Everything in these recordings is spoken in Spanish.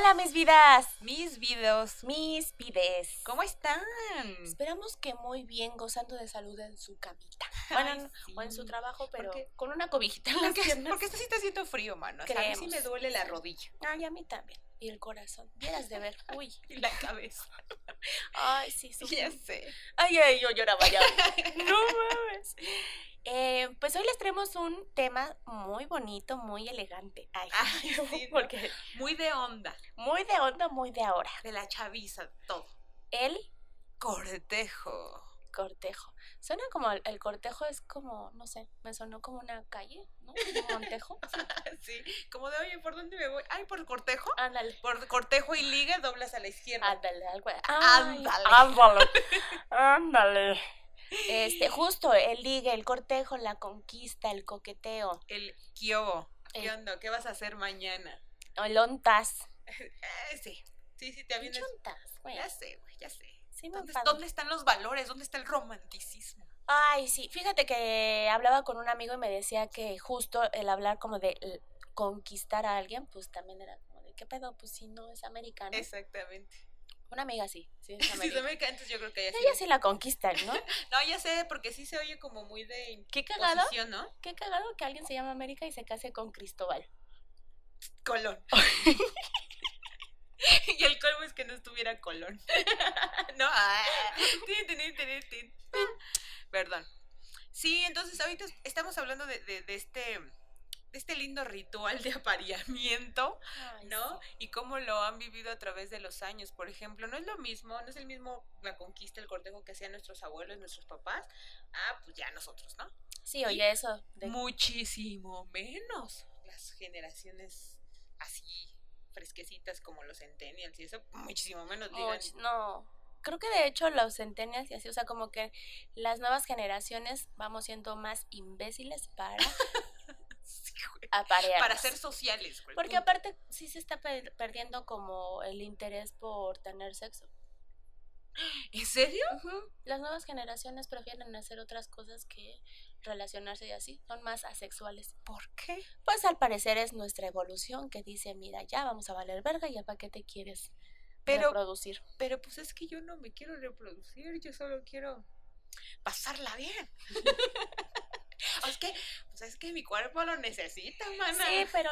Hola, mis vidas. Mis vidos. Mis vides. ¿Cómo están? Esperamos que muy bien, gozando de salud en su camita. Bueno, ay, sí. O en su trabajo, pero con una cobijita en las piernas. Porque esto sí está siendo frío, mano. O sea, a mí sí me duele la rodilla. Ay, a mí también. Y el corazón. Vieras de ver. Uy. Y la cabeza. Ay, sí, sí. Ya sé. Ay, ay, yo lloraba ya. No mames. Pues hoy les traemos un tema muy bonito, muy elegante. Ay, ay, sí, porque ¿no? Muy de onda. Muy de onda, muy de ahora. De la chaviza, todo. El cortejo. Cortejo. Suena como, el cortejo es como, no sé, me sonó como una calle, ¿no? Como Montejo. Sí, como de, oye, ¿por dónde me voy? Ay, por el cortejo. Ándale. Por cortejo y liga doblas a la izquierda. Ándale, algo. Ándale. Ándale. Ándale. Justo, el ligue, el cortejo, la conquista, el coqueteo. El kiobo. ¿Qué onda? ¿Qué vas a hacer mañana? El ontas. Sí, sí, sí, te avientas. Güey. Ya sé, güey, ya sé. Sí, ¿Dónde están los valores? ¿Dónde está el romanticismo? Ay, sí. Fíjate que hablaba con un amigo y me decía que justo el hablar como de conquistar a alguien, pues también era como de, ¿qué pedo? Pues si no es americano. Exactamente. Una amiga sí, sí es americana. Sí, es americana, entonces yo creo que ella sí. Ella sí la conquista, ¿no? No, ya sé, porque sí se oye como muy de... Qué cagado, ¿no? Qué cagado que alguien se llame América y se case con Cristóbal Colón. Y el colmo es que no estuviera Colón. No, perdón. Sí, entonces ahorita estamos hablando de este lindo ritual de apareamiento, ¿no? Ay, sí. Y cómo lo han vivido a través de los años. Por ejemplo, no es lo mismo, no es el mismo la conquista, el cortejo que hacían nuestros abuelos, nuestros papás. Ah, pues ya nosotros, ¿no? Sí, oye, y eso. Muchísimo menos las generaciones así fresquecitas como los centennials y eso, muchísimo menos, digan. No. Creo que de hecho los centennials y así, o sea, como que las nuevas generaciones vamos siendo más imbéciles para... Sí, aparearnos. Para ser sociales, güey. Porque aparte sí se está perdiendo como el interés por tener sexo. ¿En serio? Uh-huh. Las nuevas generaciones prefieren hacer otras cosas que relacionarse y así, son más asexuales. ¿Por qué? Pues al parecer es nuestra evolución que dice, mira, ya vamos a valer verga, ya para qué te quieres reproducir. Pero pues es que yo no me quiero reproducir, yo solo quiero pasarla bien. Es que mi cuerpo lo necesita, mana. Sí, pero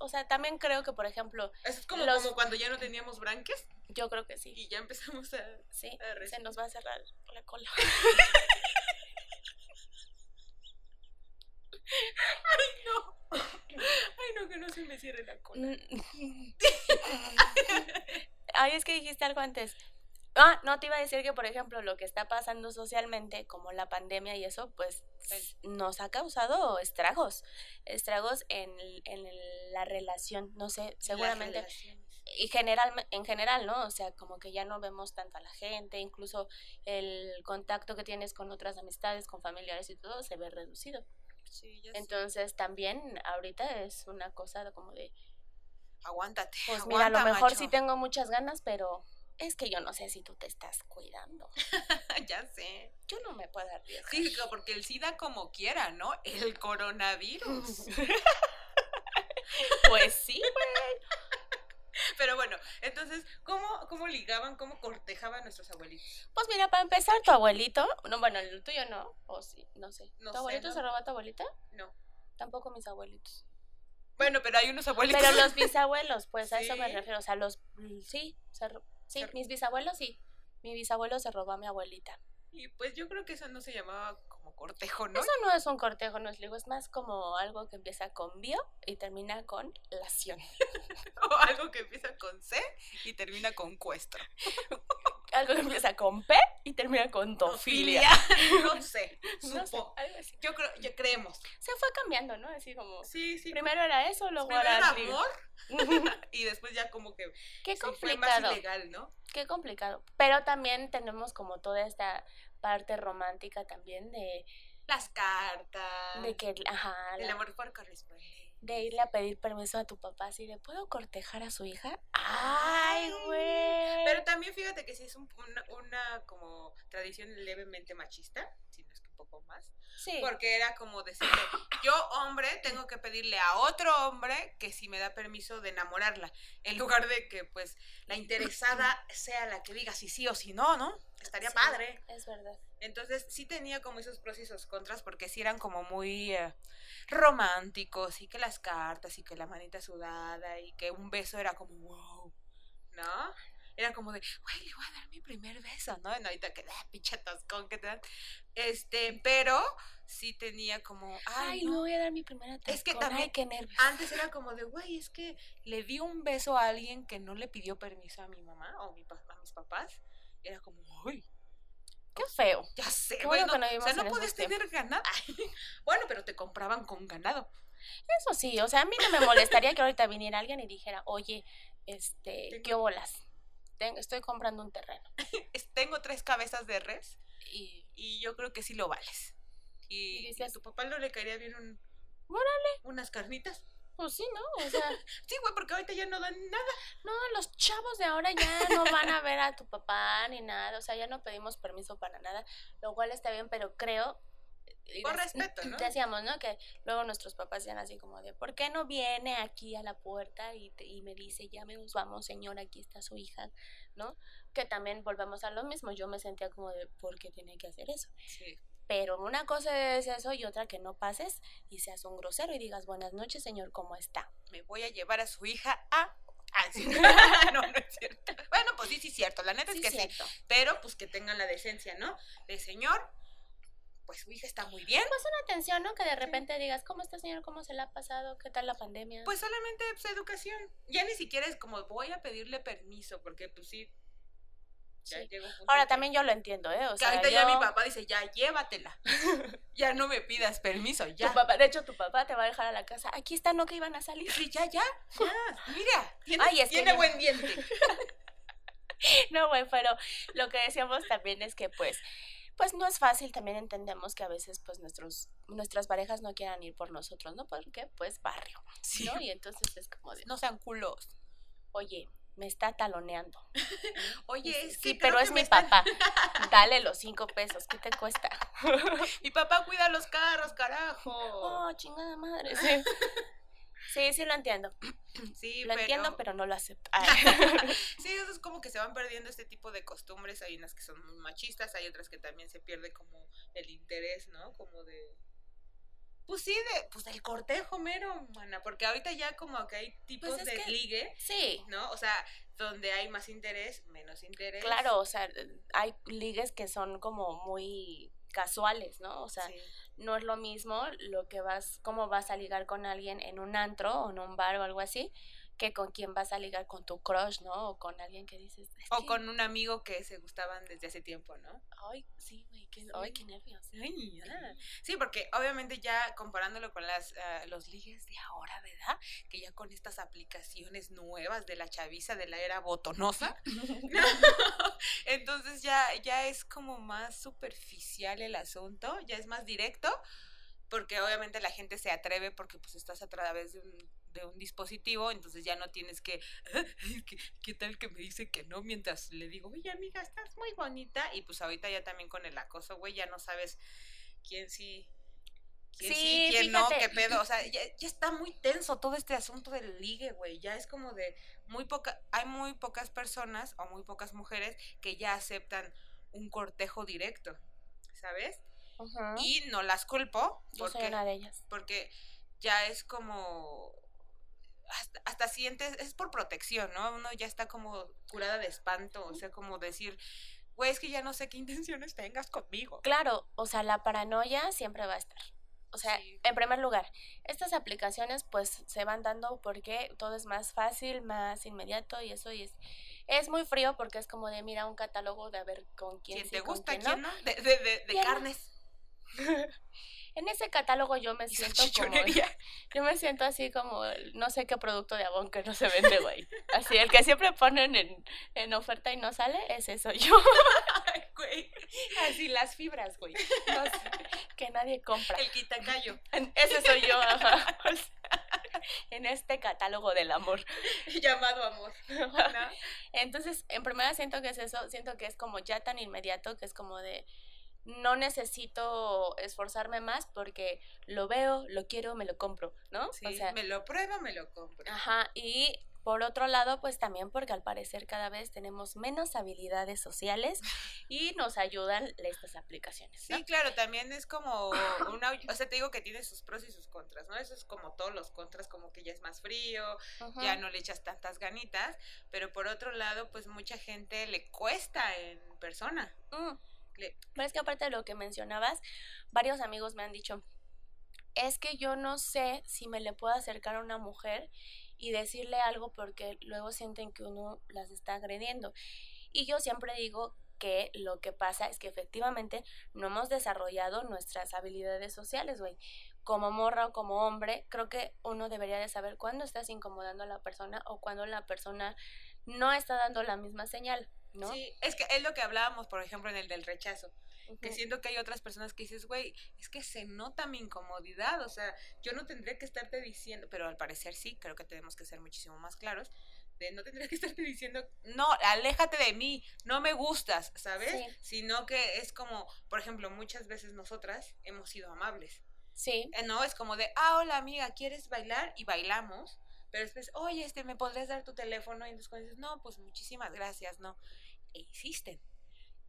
o sea, también creo que, por ejemplo... Eso es como cuando ya no teníamos branques. Yo creo que sí. Y ya empezamos a se nos va a cerrar la cola. Ay, no. Ay, no, que no se me cierre la cola. Ay, es que dijiste algo antes. Ah, no, te iba a decir que, por ejemplo, lo que está pasando socialmente, como la pandemia y eso, pues sí, nos ha causado estragos en la relación, no sé, seguramente. Y en general, ¿no? O sea, como que ya no vemos tanto a la gente, incluso el contacto que tienes con otras amistades, con familiares y todo, se ve reducido. Sí, ya entonces, también, ahorita es una cosa como de... Aguántate, pues mira, a lo mejor macho. Sí tengo muchas ganas, pero... Es que yo no sé si tú te estás cuidando. Ya sé. Yo no me puedo arriesgar. Sí, porque el SIDA como quiera, ¿no? El coronavirus. Pues sí, güey. Pero bueno, entonces, ¿cómo ligaban, cómo cortejaban nuestros abuelitos? Pues mira, para empezar, tu abuelito... No, bueno, el tuyo no, o sí, no sé. No, ¿tu abuelito se robó a tu abuelita? No. Tampoco mis abuelitos. Bueno, pero hay unos abuelitos. Pero los bisabuelos, pues sí. A eso me refiero. O sea, sí, se robó. Sí, mis bisabuelos sí. Mi bisabuelo se robó a mi abuelita. Y pues yo creo que eso no se llamaba como cortejo, ¿no? Eso no es un cortejo, no es ligo, es más como algo que empieza con bio y termina con lación. O algo que empieza con C y termina con cuestro. Algo que empieza con P y termina con tofilia. No sé, supo. No sé, yo creemos. Se fue cambiando, ¿no? Así como... Sí, sí. Primero era eso, luego era amor. Y después ya como que... Qué complicado. Fue más ilegal, ¿no? Qué complicado. Pero también tenemos como toda esta parte romántica también de... Las cartas. De que... Ajá. El amor por correspondencia. De irle a pedir permiso a tu papá, así de, ¿puedo cortejar a su hija? ¡Ay, güey! Pero también fíjate que sí es una como tradición levemente machista, si no es que un poco más. Sí. Porque era como decirle, yo hombre tengo que pedirle a otro hombre que si me da permiso de enamorarla, en lugar de que pues la interesada sea la que diga si sí o si no, ¿no? Estaría sí, padre. Es verdad. Entonces sí tenía como esos pros y esos contras, porque sí eran como muy románticos, y que las cartas, y que la manita sudada, y que un beso era como wow, ¿no? Era como de, güey, le voy a dar mi primer beso, ¿no? Y ahorita que, pinche toscón que te dan. Pero sí tenía como, ay, no, voy a dar mi primera toscón. Es que también, ay, qué nervios. Antes era como de, güey, es que le di un beso a alguien que no le pidió permiso a mi mamá o a mis papás. Era como, uy, qué feo. Ya sé, güey, no, o sea, no podías tener ganado. Bueno, pero te compraban con ganado. Eso sí, o sea, a mí no me molestaría que ahorita viniera alguien y dijera, oye, ¿qué bolas? Estoy comprando un terreno. Tengo 3 cabezas de res y yo creo que sí lo vales. Y dices, ¿a tu papá no le caería bien unas carnitas? Pues sí, ¿no? O sea, sí, güey, porque ahorita ya no dan nada. No, los chavos de ahora ya no van a ver a tu papá ni nada. O sea, ya no pedimos permiso para nada, lo cual está bien, pero creo... Por respeto, ¿no? Decíamos, ¿no? Que luego nuestros papás eran así como de, ¿por qué no viene aquí a la puerta y me dice, ya nos vamos, señor, aquí está su hija, ¿no? Que también volvemos a lo mismo, yo me sentía como de, ¿por qué tiene que hacer eso? Sí. Pero una cosa es eso y otra que no pases y seas un grosero y digas, buenas noches, señor, ¿cómo está? Me voy a llevar a su hija a... No, no es cierto. Bueno, pues sí, sí es cierto, la neta sí, es que cierto. Sí. Pero pues que tengan la decencia, ¿no? De señor... Pues su hija está muy bien. Pues una atención, ¿no? Que de repente digas, ¿cómo está, señor? ¿Cómo se la ha pasado? ¿Qué tal la pandemia? Pues solamente pues, educación. Ya ni siquiera es como, voy a pedirle permiso, porque pues sí. Ya sí. Llegó un punto. Ahora también yo lo entiendo, ¿eh? O sea, ahorita ya mi papá dice, ya llévatela. Ya no me pidas permiso, ya. Tu papá te va a dejar a la casa. Aquí está, no que iban a salir. Sí, ya. Mira, tiene buen diente. No, güey, pero lo que decíamos también es que pues no es fácil, también entendemos que a veces pues nuestras parejas no quieran ir por nosotros, ¿no? Porque pues barrio, sí. ¿No? Y entonces es como de, no sean culos. Oye, me está taloneando. Oye, es que sí, creo pero que es mi papá. Dale los 5 pesos, ¿qué te cuesta? Mi papá cuida los carros, carajo. Oh, chingada madre, sí. Sí, lo entiendo. Sí, entiendo, pero no lo acepto. Sí, eso es como que se van perdiendo este tipo de costumbres. Hay unas que son muy machistas, hay otras que también se pierde como el interés, ¿no? Como de... Pues sí, pues del cortejo mero, mana. Porque ahorita ya como que hay tipos pues de ligue, sí, ¿no? O sea, donde hay más interés, menos interés. Claro, o sea, hay ligues que son como muy... casuales, ¿no? O sea, sí. No es lo mismo lo que cómo vas a ligar con alguien en un antro o en un bar o algo así, que con quién vas a ligar con tu crush, ¿no? O con alguien que dices... con un amigo que se gustaban desde hace tiempo, ¿no? Ay, sí, güey, qué nervios. Ay, ah. Sí, porque obviamente ya comparándolo con los ligues de ahora, ¿verdad? Que ya con estas aplicaciones nuevas de la chaviza, de la era botonosa, ¿no? Entonces ya es como más superficial el asunto, ya es más directo, porque obviamente la gente se atreve porque pues estás a través de un dispositivo, entonces ya no tienes que ¿qué tal que me dice que no? Mientras le digo, oye amiga, estás muy bonita, y pues ahorita ya también con el acoso, güey, ya no sabes quién sí, quién fíjate. No, qué pedo, o sea, ya está muy tenso todo este asunto del ligue, güey, ya es como de hay muy pocas personas o muy pocas mujeres que ya aceptan un cortejo directo, ¿sabes? Uh-huh. Y no las culpo, yo soy una de ellas, porque ya es como... Hasta sientes, es por protección, ¿no? Uno ya está como curada de espanto, o sea, como decir, güey, es que ya no sé qué intenciones tengas conmigo. Claro, o sea, la paranoia siempre va a estar. O sea, sí. En primer lugar, estas aplicaciones pues se van dando porque todo es más fácil, más inmediato, y eso es muy frío porque es como de, mira, un catálogo de a ver con quién sí, te con gusta, quién no. De carnes. En ese catálogo yo me siento como... Yo me siento así como... No sé qué producto de abón que no se vende, güey. Así, el que siempre ponen en oferta y no sale, ese soy yo. Güey. Así las fibras, güey. No sé, que nadie compra. El quitacayo. Ese soy yo, ajá. O sea, en este catálogo del amor. Llamado amor. ¿No? Entonces, en primera siento que es eso. Siento que es como ya tan inmediato que es como de... no necesito esforzarme más porque lo veo, lo quiero, me lo compro, ¿no? Sí, o sea, me lo pruebo, me lo compro. Ajá, y por otro lado, pues también porque al parecer cada vez tenemos menos habilidades sociales y nos ayudan estas aplicaciones, ¿no? Sí, claro, también es como una... O sea, te digo que tiene sus pros y sus contras, ¿no? Eso es como todos los contras, como que ya es más frío, uh-huh, ya no le echas tantas ganitas, pero por otro lado, pues mucha gente le cuesta en persona. Pero es que aparte de lo que mencionabas, varios amigos me han dicho, es que yo no sé si me le puedo acercar a una mujer y decirle algo porque luego sienten que uno las está agrediendo. Y yo siempre digo que lo que pasa es que efectivamente no hemos desarrollado nuestras habilidades sociales, güey. Como morra o como hombre, creo que uno debería de saber cuándo estás incomodando a la persona o cuándo la persona no está dando la misma señal, ¿no? Sí, es que es lo que hablábamos, por ejemplo, en el del rechazo. Que siento que hay otras personas que dices, güey, es que se nota mi incomodidad, o sea, yo no tendría que estarte diciendo, pero al parecer sí, creo que tenemos que ser muchísimo más claros, de no tendría que estarte diciendo, no, aléjate de mí, no me gustas, ¿sabes? Sí. Sino que es como, por ejemplo, muchas veces nosotras hemos sido amables. Sí. No, es como de, ah, hola amiga, ¿quieres bailar? Y bailamos, pero después, oye, ¿me podrías dar tu teléfono? Y entonces dices, no, pues muchísimas gracias, no. E insisten.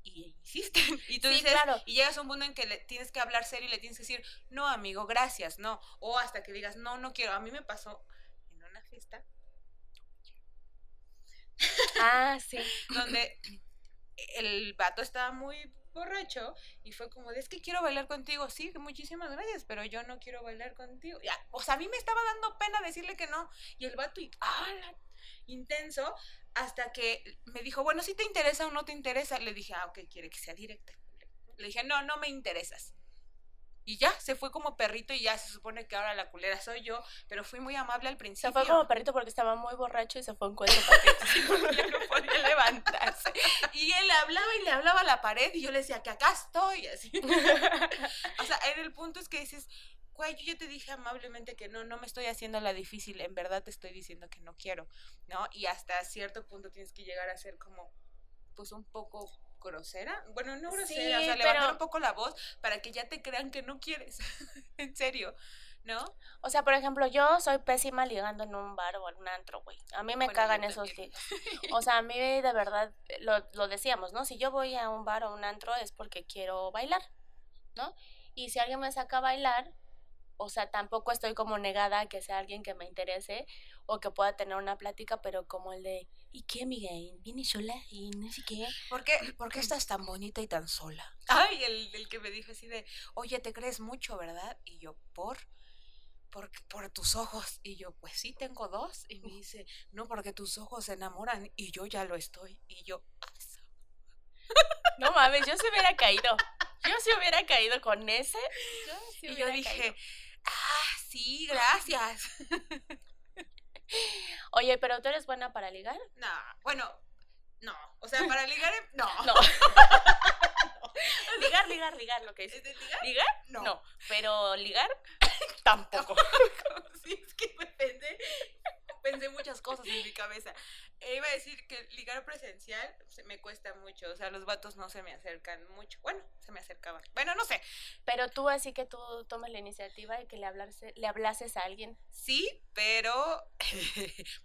Y insisten, y tú dices, claro. Y llegas a un punto en que le tienes que hablar serio y le tienes que decir, no amigo, gracias, no, o hasta que digas, no, no quiero. A mí me pasó en una fiesta donde el vato estaba muy borracho y fue como de, es que quiero bailar contigo. Sí, muchísimas gracias, pero yo no quiero bailar contigo. O sea, a mí me estaba dando pena decirle que no, y el vato, intenso, hasta que me dijo, bueno, si te interesa o no te interesa. Le dije, ah, ok, quiere que sea directa. Le dije, no, no me interesas. Y ya, se fue como perrito y ya se supone que ahora la culera soy yo, pero fui muy amable al principio. Se fue como perrito porque estaba muy borracho y se fue en cuatro patitas. Ya no podía levantarse. Y él le hablaba a la pared y yo le decía, que acá estoy, así. O sea, en el punto es que dices, güey, yo ya te dije amablemente que no, no me estoy haciendo la difícil, en verdad te estoy diciendo que no quiero, ¿no? Y hasta cierto punto tienes que llegar a ser como, pues un poco grosera, bueno, no grosera, sí, o sea, pero... levantar un poco la voz para que ya te crean que no quieres, en serio, ¿no? O sea, por ejemplo, yo soy pésima ligando en un bar o en un antro, güey, a mí me cagan esos tíos. O sea, a mí de verdad, lo decíamos, ¿no? Si yo voy a un bar o un antro es porque quiero bailar, ¿no? Y si alguien me saca a bailar, o sea, tampoco estoy como negada a que sea alguien que me interese o que pueda tener una plática, pero como el de, ¿y qué, Miguel? ¿Vienes sola? ¿Y no sé qué? ¿Por qué estás tan bonita y tan sola? Ay, el que me dijo así de, oye, te crees mucho, ¿verdad? Y yo, ¿por tus ojos? Y yo, pues sí, tengo dos. Y me dice, no, porque tus ojos se enamoran y yo ya lo estoy. Y yo, no mames, yo se hubiera caído. Yo se hubiera caído con ese. Y yo dije... caído. Ah, sí, gracias. Oye, ¿pero tú eres buena para ligar? No, bueno, no. O sea, para ligar, no. No. Ligar, lo que dices. ¿Ligar? ¿Ligar? No. No, pero ligar, tampoco. Sí, es que pensé muchas cosas en mi cabeza. Iba a decir que ligar presencial se me cuesta mucho, o sea, los vatos no se me acercan mucho. Bueno, se me acercaban. Bueno, no sé. Pero tú, así que tú tomas la iniciativa de que le hablases a alguien. Sí, pero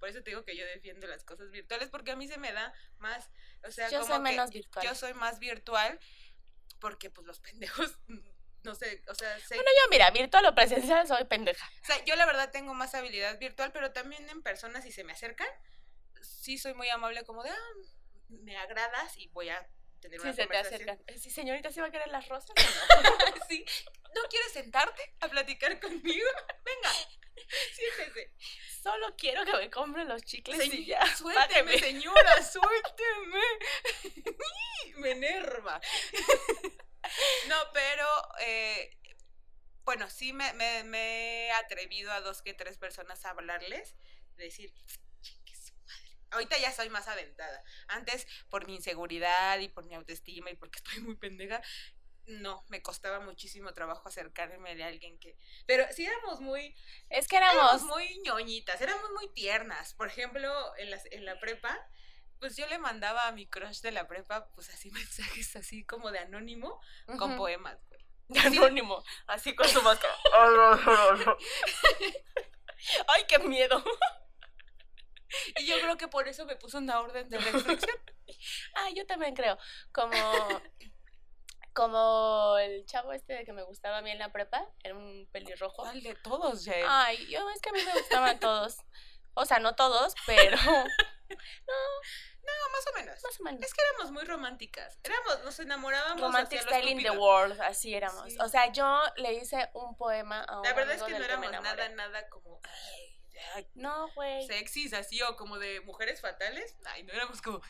por eso te digo que yo defiendo las cosas virtuales, porque a mí se me da más, o sea, yo como soy menos virtual. Yo soy más virtual porque pues los pendejos no sé, o sea... Bueno, yo mira, virtual o presencial soy pendeja. O sea, yo la verdad tengo más habilidad virtual, pero también en persona si se me acercan, sí soy muy amable como de, me agradas y voy a tener una conversación. Te acercan. Sí, señorita, ¿sí va a querer las rosas o no? Sí. ¿No quieres sentarte a platicar conmigo? Venga, siéntese. Solo quiero que me compren los chicles y ya. Suélteme, páreme. Señora, suélteme. Me enerva. No, pero, bueno, sí me he atrevido a 2 que 3 personas a hablarles, decir, que su madre. Ahorita ya soy más aventada. Antes, por mi inseguridad y por mi autoestima y porque estoy muy pendeja, no, me costaba muchísimo trabajo acercarme de alguien que... Pero sí éramos muy... Es que éramos muy ñoñitas, éramos muy tiernas. Por ejemplo, en la prepa... pues yo le mandaba a mi crush de la prepa, pues así mensajes así como de anónimo, con poemas, güey. De anónimo, así con su máscara. ¡Ay, qué miedo! Y yo creo que por eso me puso una orden de restricción. Ah, yo también creo. Como el chavo este que me gustaba a mí en la prepa, era un pelirrojo. ¿Cuál de todos, Jay? Ay, yo, es que a mí me gustaban todos. O sea, no todos, pero... No, más o menos. Más o menos. Es que éramos muy románticas. Nos enamorábamos. Romantic style in the world, así éramos. Sí. O sea, yo le hice un poema a un... La verdad es que no éramos nada como... Ay, no, güey. Sexys, así, o como de mujeres fatales. Ay, no éramos como,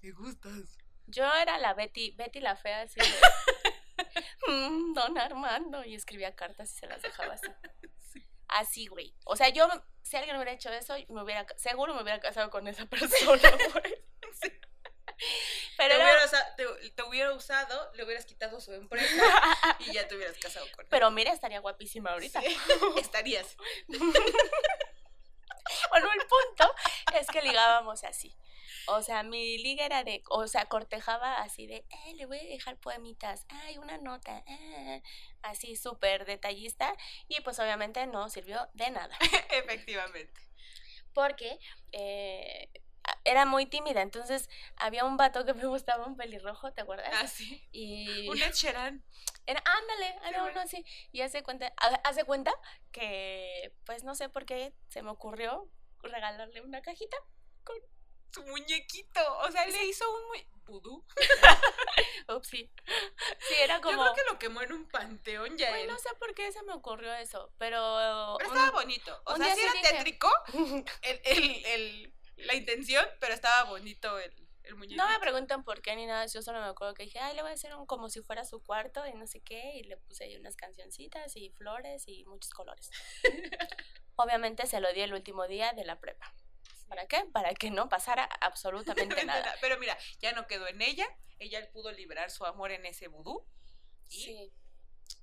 me gustas. Yo era la Betty la fea, así de, don Armando. Y escribía cartas y se las dejaba así. Sí. Así, güey. O sea, yo, si alguien hubiera hecho eso, seguro me hubiera casado con esa persona, güey. Sí. Pero te hubiera usado, le hubieras quitado su empresa y ya te hubieras casado con él. Pero mira, estaría guapísima ahorita. Sí. Estarías. Bueno, el punto es que ligábamos así. O sea, mi liga era de... O sea, cortejaba así de... le voy a dejar poemitas. Ay, una nota. Así, súper detallista. Y pues obviamente no sirvió de nada. Efectivamente. Porque... era muy tímida, entonces había un vato que me gustaba, un pelirrojo, ¿te acuerdas? Ah, sí. Y... un Echerán. Era, ándale, no, sí. Y hace cuenta que, pues no sé por qué se me ocurrió regalarle una cajita con su muñequito. O sea, le hizo un vudú. Upsi. Sí, era como... Yo creo que lo quemó en un panteón ya. Bueno, no sé por qué se me ocurrió eso, pero... Pero estaba bonito. O sea, sí era tétrico. La intención, pero estaba bonito el muñeco. No me preguntan por qué ni nada, yo solo me acuerdo que dije, ay, le voy a hacer un como si fuera su cuarto y no sé qué, y le puse ahí unas cancioncitas y flores y muchos colores. Obviamente se lo di el último día de la prepa. ¿Para qué? Para que no pasara absolutamente nada. Pero mira, ya no quedó en ella, ella pudo liberar su amor en ese vudú. Sí.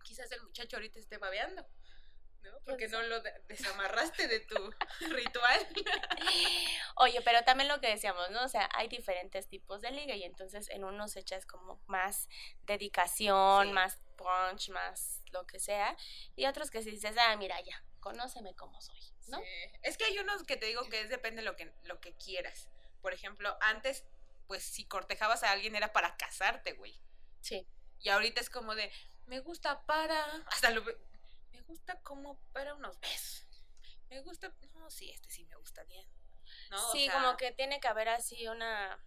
Quizás el muchacho ahorita esté babeando, ¿no? Porque no lo desamarraste de tu ritual. Oye, pero también lo que decíamos, ¿no? O sea, hay diferentes tipos de liga y entonces en unos echas como más dedicación, sí, más punch, más lo que sea, y otros que si dices, mira, ya, conóceme como soy, ¿no? Sí. Es que hay unos que te digo que es depende de lo que quieras. Por ejemplo, antes, pues si cortejabas a alguien era para casarte, güey. Sí. Y ahorita es como de, me gusta para... Hasta lo... Me gusta como para unos besos. Me gusta... No, sí, este sí me gusta bien, ¿no? Sí, o sea, como que tiene que haber así una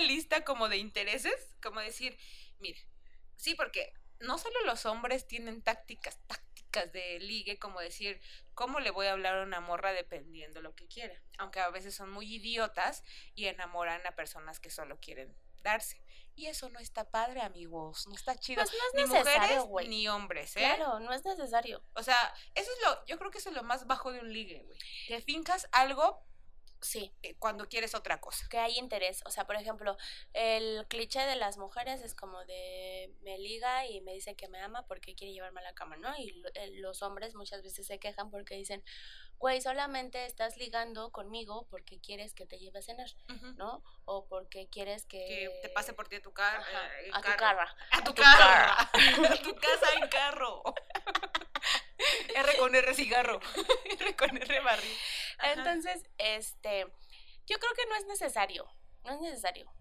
lista como de intereses. Como decir, mira, sí, porque no solo los hombres tienen tácticas de ligue. Como decir, ¿cómo le voy a hablar a una morra dependiendo lo que quiera? Aunque a veces son muy idiotas y enamoran a personas que solo quieren darse. Y eso no está padre, amigos, no está chido. Pues no es necesario, ni mujeres, wey, ni hombres, ¿eh? Claro, no es necesario. O sea, yo creo que eso es lo más bajo de un ligue, güey. Te fincas algo, sí, cuando quieres otra cosa. Que hay interés, o sea, por ejemplo, el cliché de las mujeres es como de, me liga y me dice que me ama porque quiere llevarme a la cama, ¿no? Y los hombres muchas veces se quejan porque dicen, güey, solamente estás ligando conmigo porque quieres que te lleve a cenar, ¿no? O porque quieres que te pase por ti a tu carro. A tu carro. A tu casa en carro. R con R cigarro. R con R barril. Ajá. Entonces, yo creo que no es necesario. No es necesario.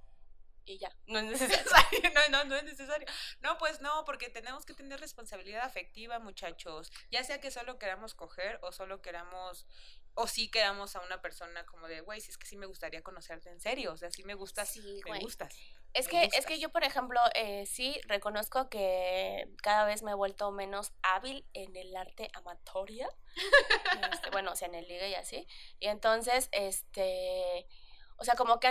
Y ya, no es necesario. No es necesario. No, pues no, porque tenemos que tener responsabilidad afectiva, muchachos. Ya sea que solo queramos coger o solo queramos, o sí queramos a una persona como de, güey, si es que sí me gustaría conocerte en serio, o sea, sí me gustas, sí, me gustas. Es que yo, por ejemplo, sí reconozco que cada vez me he vuelto menos hábil en el arte amatoria. Bueno, o sea, en el ligue y así. Y entonces, o sea, como que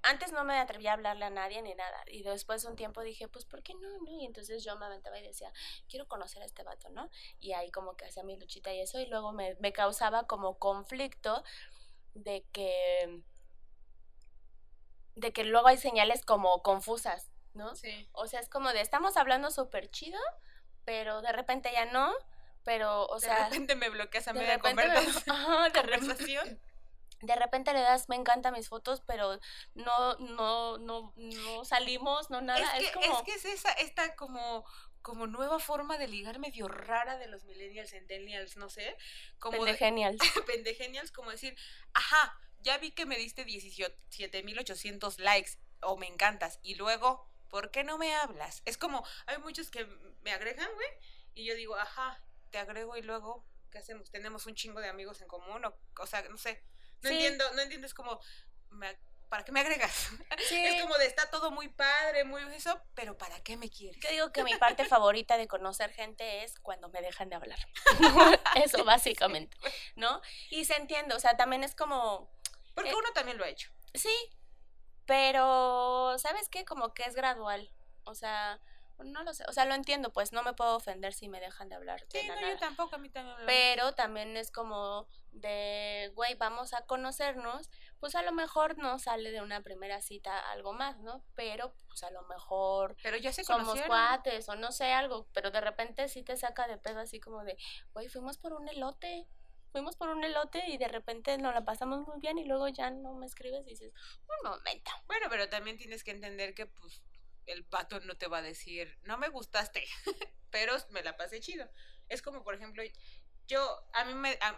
antes no me atrevía a hablarle a nadie ni nada. Y después de un tiempo dije, pues, ¿por qué no? Y entonces yo me aventaba y decía, quiero conocer a este vato, ¿no? Y ahí como que hacía mi luchita y eso. Y luego me causaba como conflicto de que luego hay señales como confusas, ¿no? Sí. O sea, es como de, estamos hablando súper chido, pero de repente ya no. Pero, o sea, de repente me bloqueas a media conversación. De repente le das, me encantan mis fotos, pero no salimos, no nada. Es esta como nueva forma de ligar medio rara de los millennials, centennials, no sé. Pendegenials. Pendegenials, como decir, ajá, ya vi que me diste 17,800 likes, o me encantas, y luego, ¿por qué no me hablas? Es como, hay muchos que me agregan, güey, y yo digo, ajá, te agrego y luego, ¿qué hacemos? ¿Tenemos un chingo de amigos en común? O sea, no sé. No entiendo, es como, ¿para qué me agregas? Sí. Es como de, está todo muy padre, muy eso, pero ¿para qué me quieres? Yo digo que mi parte favorita de conocer gente es cuando me dejan de hablar. Eso, básicamente, ¿no? Y se entiende, o sea, también es como... Porque uno también lo ha hecho. Sí, pero, ¿sabes qué? Como que es gradual, o sea... No lo sé, o sea, lo entiendo, pues, no me puedo ofender si me dejan de hablar. Sí, no, yo tampoco, a mí también. Pero también es como de, güey, vamos a conocernos, pues a lo mejor no sale de una primera cita algo más, ¿no? Pero, pues a lo mejor somos cuates o no sé, algo, pero de repente sí te saca de pedo así como de, güey, fuimos por un elote y de repente nos la pasamos muy bien y luego ya no me escribes y dices, un momento. Bueno, pero también tienes que entender que, pues, el vato no te va a decir, no me gustaste, pero me la pasé chido. Es como, por ejemplo,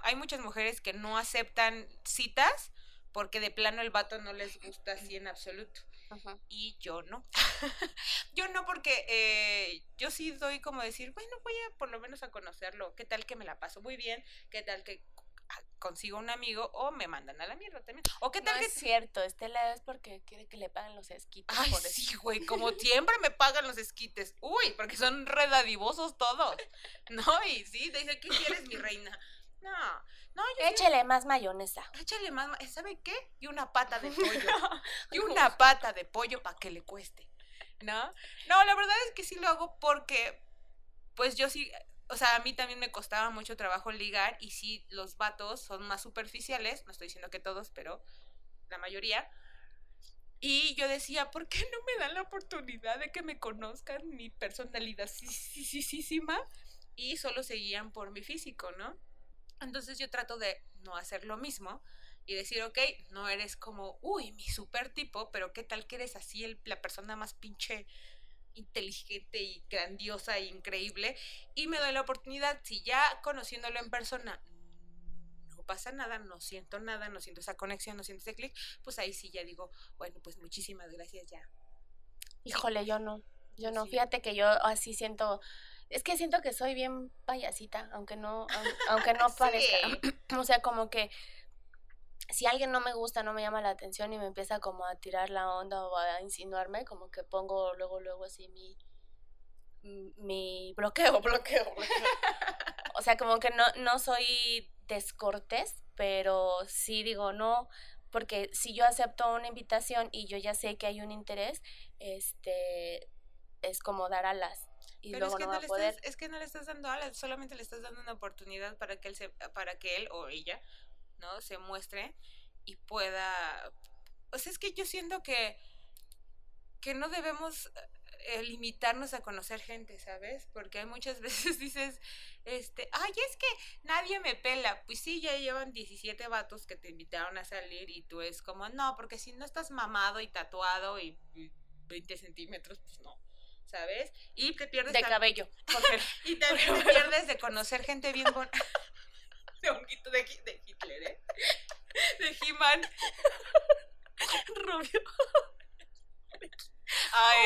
hay muchas mujeres que no aceptan citas porque de plano el vato no les gusta así en absoluto. Uh-huh. Y yo no. Yo no, porque yo sí doy como decir, bueno, voy a por lo menos a conocerlo. ¿Qué tal que me la paso muy bien? ¿Qué tal que consigo un amigo o me mandan a la mierda también? O qué tal no que es cierto, Estela es porque quiere que le paguen los esquites. Ay, por sí, güey, como siempre me pagan los esquites. Uy, porque son redadivosos todos. No, y sí, te dice, ¿qué quieres, mi reina? No, yo échale quiero... más mayonesa. Échale más, ¿sabe qué? Y una pata de pollo. Y una pata de pollo para que le cueste. No, la verdad es que sí lo hago porque pues yo sí. O sea, a mí también me costaba mucho trabajo ligar y sí, los vatos son más superficiales, no estoy diciendo que todos, pero la mayoría. Y yo decía, ¿por qué no me dan la oportunidad de que me conozcan mi personalidad? Sí, y solo seguían por mi físico, ¿no? Entonces yo trato de no hacer lo mismo y decir, ok, no eres como, uy, mi super tipo, pero qué tal que eres así la persona más pinche... inteligente y grandiosa e increíble, y me doy la oportunidad. Si ya conociéndolo en persona no pasa nada, no siento esa conexión, no siento ese clic, pues ahí sí ya digo, bueno, pues muchísimas gracias ya. Híjole, yo no, sí. Fíjate que yo así siento, es que siento que soy bien payasita, aunque no sí. Parezca, o sea, como que si alguien no me gusta, no me llama la atención y me empieza como a tirar la onda o a insinuarme, como que pongo luego así mi bloqueo. O sea, como que no soy descortés, pero sí digo no, porque si yo acepto una invitación y yo ya sé que hay un interés, es como dar alas. Y pero luego es que no le poder... estás, es que no le estás dando alas, solamente le estás dando una oportunidad para que él o ella, ¿no? Se muestre y pueda... O sea, es que yo siento que no debemos limitarnos a conocer gente, ¿sabes? Porque hay muchas veces dices, ay, es que nadie me pela. Pues sí, ya llevan 17 vatos que te invitaron a salir y tú es como, no, porque si no estás mamado y tatuado y 20 centímetros, pues no, ¿sabes? Y te pierdes... De cabello. Porque... y también te pierdes de conocer gente bien bonita. De honguito de Hitler, ¿eh? De He-Man. Rubio. Ay.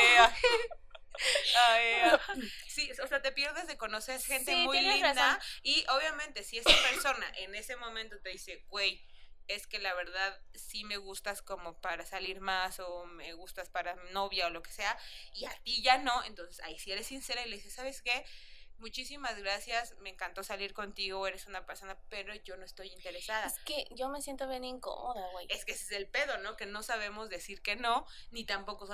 Sí, o sea, te pierdes de conocer gente sí, muy linda. Razón. Y obviamente, si esa persona en ese momento te dice, güey, es que la verdad sí me gustas como para salir más o me gustas para novia o lo que sea, y a ti ya no, entonces ahí si eres sincera y le dices, ¿sabes qué? Muchísimas gracias, me encantó salir contigo, eres una persona, pero yo no estoy interesada. Es que yo me siento bien incómoda, güey. Es que ese es el pedo, ¿no? Que no sabemos decir que no, ni tampoco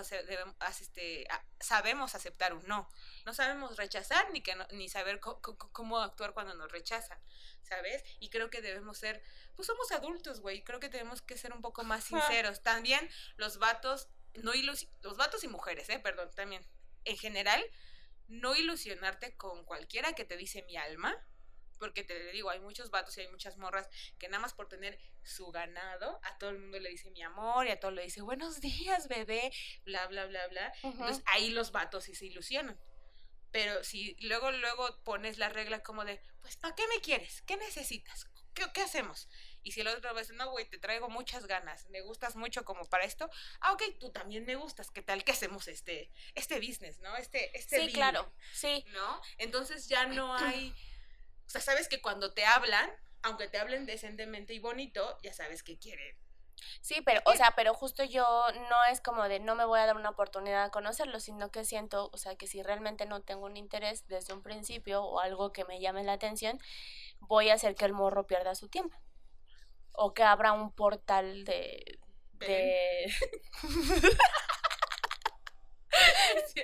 sabemos aceptar un no. No sabemos rechazar, ni saber cómo actuar cuando nos rechazan, ¿sabes? Y creo que debemos ser, pues somos adultos, güey, creo que tenemos que ser un poco más sinceros. También los vatos y mujeres, perdón, también, en general... No ilusionarte con cualquiera que te dice mi alma, Porque te digo, hay muchos vatos y hay muchas morras que nada más por tener su ganado, a todo el mundo le dice mi amor, y a todo le dice buenos días, bebé, bla, bla, bla, bla. Uh-huh. Entonces ahí los vatos sí se ilusionan. Pero si luego pones la regla como de, pues, ¿para qué me quieres? ¿Qué necesitas? ¿Qué hacemos? Y si el otro va a decir, no, güey, te traigo muchas ganas, me gustas mucho como para esto. Ah, ok, tú también me gustas, ¿qué tal? ¿Qué hacemos este business, no? Sí, business, claro, sí. ¿No? Entonces ya no hay... O sea, sabes que cuando te hablan, aunque te hablen decentemente y bonito, ya sabes que quieren. Sí, pero, o sea, pero justo yo no es como de no me voy a dar una oportunidad de conocerlo, sino que siento, o sea, que si realmente no tengo un interés desde un principio o algo que me llame la atención, voy a hacer que el morro pierda su tiempo. O que abra un portal de...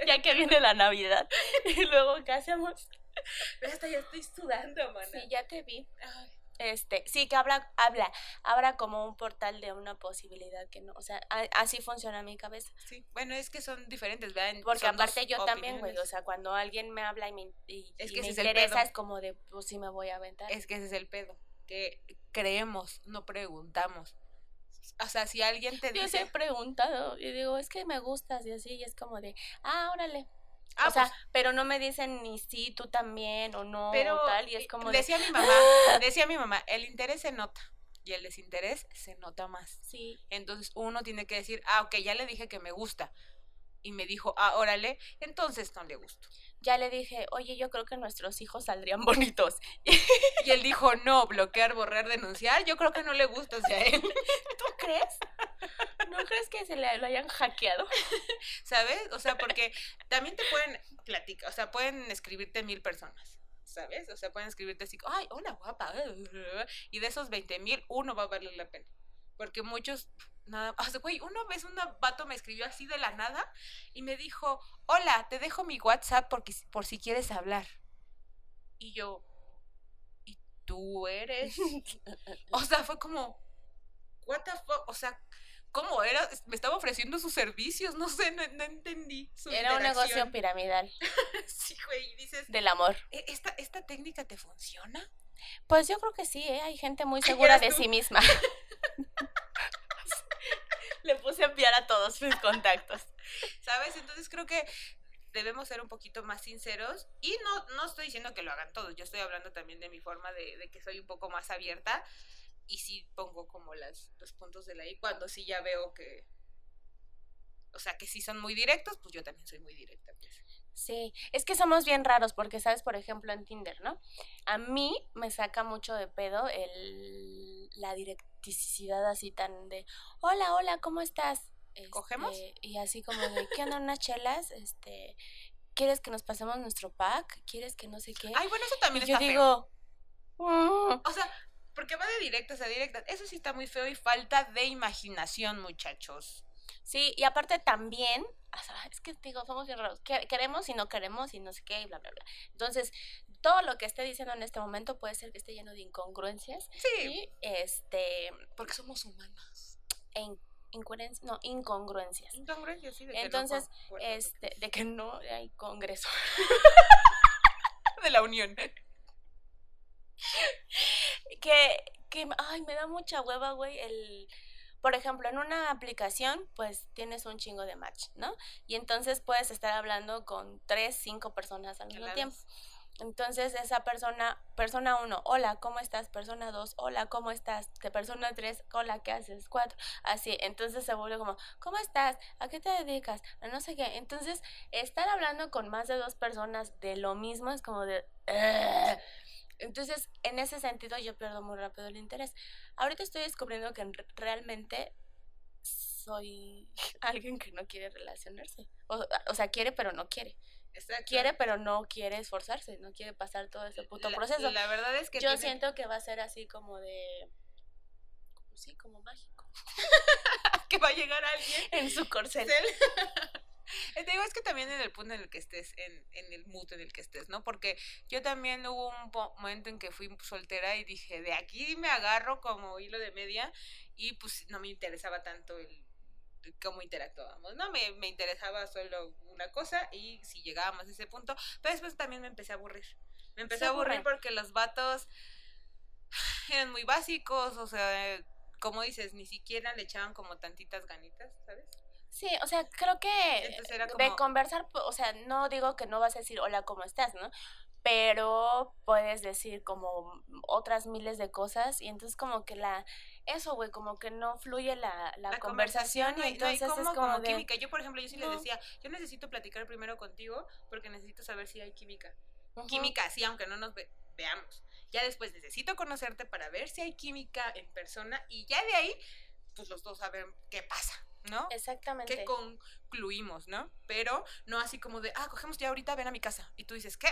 ya que viene la Navidad. Y luego, ¿qué hacemos? Pero hasta ya estoy sudando, mana. Sí, ya te vi. Ay. Sí, que abra como un portal de una posibilidad que no, o sea, así funciona mi cabeza. Sí, bueno, es que son diferentes, ¿verdad? Porque aparte yo también, güey, o sea, cuando alguien me habla y me interesa, es como de, pues sí me voy a aventar. Es que ese es el pedo, que creemos, no preguntamos. O sea, si alguien te dice... Yo he preguntado y digo, es que me gustas y así, y es como de, ah, órale. Ah, o sea, pues, pero no me dicen ni sí, tú también, o no, pero, o tal, y es como... Decía mi mamá, el interés se nota, y el desinterés se nota más. Sí. Entonces uno tiene que decir, ah, ok, ya le dije que me gusta, y me dijo, ah, órale, entonces no le gusto. Ya le dije, oye, yo creo que nuestros hijos saldrían bonitos. Y él dijo, no, bloquear, borrar, denunciar, yo creo que no le gusta, o sea, él... ¿Tú crees? ¿No crees que se le lo hayan hackeado? ¿Sabes? O sea, porque también te pueden platicar, o sea, pueden escribirte 1000 personas, ¿sabes? O sea, pueden escribirte así, ay, hola, guapa, y de esos 20,000, uno va a valer la pena, porque muchos, nada, o sea, güey, una vez un vato me escribió así de la nada, y me dijo, hola, te dejo mi WhatsApp por si quieres hablar, y yo, ¿y tú eres? O sea, fue como, what the fuck, o sea, ¿cómo era? Me estaba ofreciendo sus servicios, no sé, no entendí. Era un negocio piramidal. Sí, güey, dices... Del amor. ¿Esta técnica te funciona? Pues yo creo que sí, ¿eh? Hay gente muy segura de sí misma. Le puse a enviar a todos mis contactos. ¿Sabes? Entonces creo que debemos ser un poquito más sinceros. Y no estoy diciendo que lo hagan todos. Yo estoy hablando también de mi forma de que soy un poco más abierta. Y sí pongo como los puntos de la I. Cuando sí ya veo que... O sea, que sí son muy directos, pues yo también soy muy directa. Pues. Sí, es que somos bien raros porque, ¿sabes? Por ejemplo, en Tinder, ¿no? A mí me saca mucho de pedo la directicidad así tan de... Hola, hola, ¿cómo estás? ¿Cogemos? Y así como de, ¿qué onda? Unas chelas, ¿quieres que nos pasemos nuestro pack? ¿Quieres que no sé qué? Ay, bueno, eso también está feo. Yo digo... O sea... Porque va de directas a directas. Eso sí está muy feo y falta de imaginación, muchachos. Sí, y aparte también, o sea, es que digo, somos bien raros. Queremos y no sé qué y bla, bla, bla. Entonces, todo lo que esté diciendo en este momento puede ser que esté lleno de incongruencias. Sí. Y porque somos humanas. Incongruencias. Incongruencias, sí. Entonces, de que no hay congreso. De la unión. Que ay, me da mucha hueva, güey, por ejemplo, en una aplicación, pues, tienes un chingo de match, ¿no? Y entonces puedes estar hablando con 3, 5 personas al mismo tiempo. Entonces, esa persona 1, hola, ¿cómo estás? Persona 2, hola, ¿cómo estás? Persona 3, hola, ¿qué haces? 4, así, entonces se vuelve como, ¿cómo estás? ¿A qué te dedicas? A no sé qué. Entonces, estar hablando con más de 2 personas de lo mismo es como de... Entonces, en ese sentido, yo pierdo muy rápido el interés. Ahorita estoy descubriendo que realmente soy alguien que no quiere relacionarse. O sea, quiere, pero no quiere. Exacto. Quiere, pero no quiere esforzarse, no quiere pasar todo ese puto proceso. La verdad es que... Yo siento que va a ser así como de... Sí, como mágico. Que va a llegar alguien... En su corcel. Te digo, es que también en el punto en el que estés, en el mood en el que estés, ¿no? Porque yo también hubo un momento en que fui soltera y dije, de aquí me agarro como hilo de media, y pues no me interesaba tanto el cómo interactuábamos, ¿no? Me interesaba solo una cosa, y si llegábamos a ese punto, pero después también me empecé a aburrir. Me empecé a aburrir porque los vatos eran muy básicos, o sea, como dices, ni siquiera le echaban como tantitas ganitas, ¿sabes? Sí, o sea, creo que como... de conversar, o sea, no digo que no vas a decir hola, ¿cómo estás?, ¿no? Pero puedes decir como otras miles de cosas y entonces como que la... Eso, güey, como que no fluye la conversación y entonces no, como de... química. Yo, por ejemplo, yo sí les decía, yo necesito platicar primero contigo porque necesito saber si hay química. Uh-huh. Química, sí, aunque no nos veamos. Ya después necesito conocerte para ver si hay química en persona y ya de ahí, pues los dos saben qué pasa, ¿no? Exactamente. Que concluimos, ¿no? Pero no así como de, ah, cogemos ya ahorita, ven a mi casa. Y tú dices, ¿qué?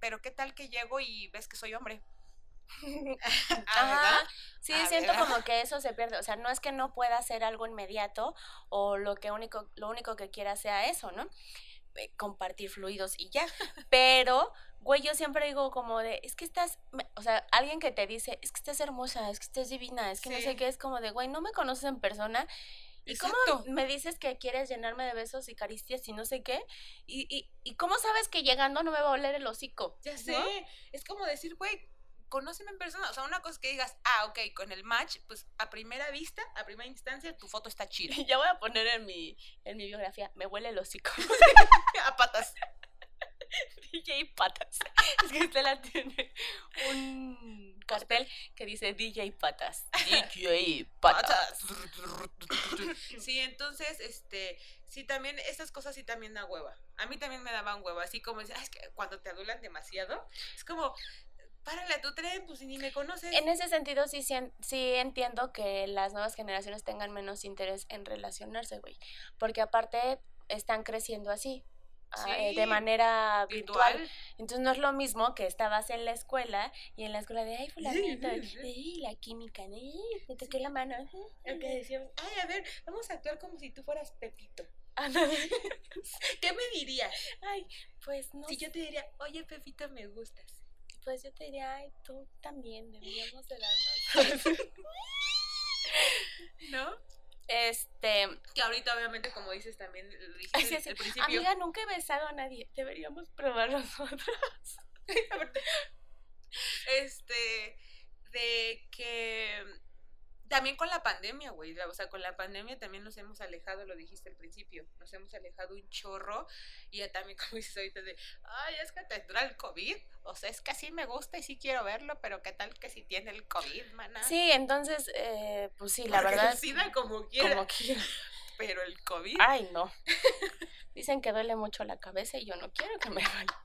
Pero qué tal que llego y ves que soy hombre. Ajá. Sí, siento como que eso se pierde. O sea, no es que no pueda hacer algo inmediato o lo único que quiera sea eso, ¿no? Compartir fluidos y ya. Pero, güey, yo siempre digo como de, es que estás, o sea, alguien que te dice, es que estás hermosa, es que estás divina, es que no sé qué, es como de, güey, no me conoces en persona. ¿Y cómo me dices que quieres llenarme de besos y caricias y no sé qué? ¿Y cómo sabes que llegando no me va a oler el hocico? Ya sé, ¿no? Es como decir, güey, conóceme en persona. O sea, una cosa que digas, ah, ok, con el match, pues a primera vista, a primera instancia, tu foto está chida. Ya voy a poner en mi biografía, me huele el hocico. A patas. DJ Patas. Es que usted la tiene un cartel que dice DJ Patas. DJ Patas. Sí, entonces, sí, también, estas cosas sí también da hueva. A mí también me daban hueva, así como, es que cuando te adulan demasiado, es como, párale a tu tren, pues ni me conoces. En ese sentido, sí entiendo que las nuevas generaciones tengan menos interés en relacionarse, güey. Porque aparte están creciendo así. Sí, de manera virtual. Entonces no es lo mismo que estabas en la escuela y en la escuela de, ay, fulanito, la química, me toqué la mano, aunque decíamos, ay, a ver, vamos a actuar como si tú fueras Pepito. ¿Qué me dirías? Ay, pues no. Si yo te diría, oye, Pepito, me gustas. Pues yo te diría, ay, tú también, deberíamos de las dos. ¿No? Que ahorita obviamente, como dices también, lo dijiste al principio. Amiga, nunca he besado a nadie. Deberíamos probar nosotros. De que también con la pandemia, güey, o sea, con la pandemia también nos hemos alejado, lo dijiste al principio, nos hemos alejado un chorro. Y ya también, como dices ahorita, de, ay, es que tendrá el COVID, o sea, es que sí me gusta y sí quiero verlo, pero qué tal que sí tiene el COVID, maná. Sí, entonces, pues sí, la verdad, SIDA como quiera. Como quiera. Pero el COVID. Ay, no. Dicen que duele mucho la cabeza y yo no quiero que me duela.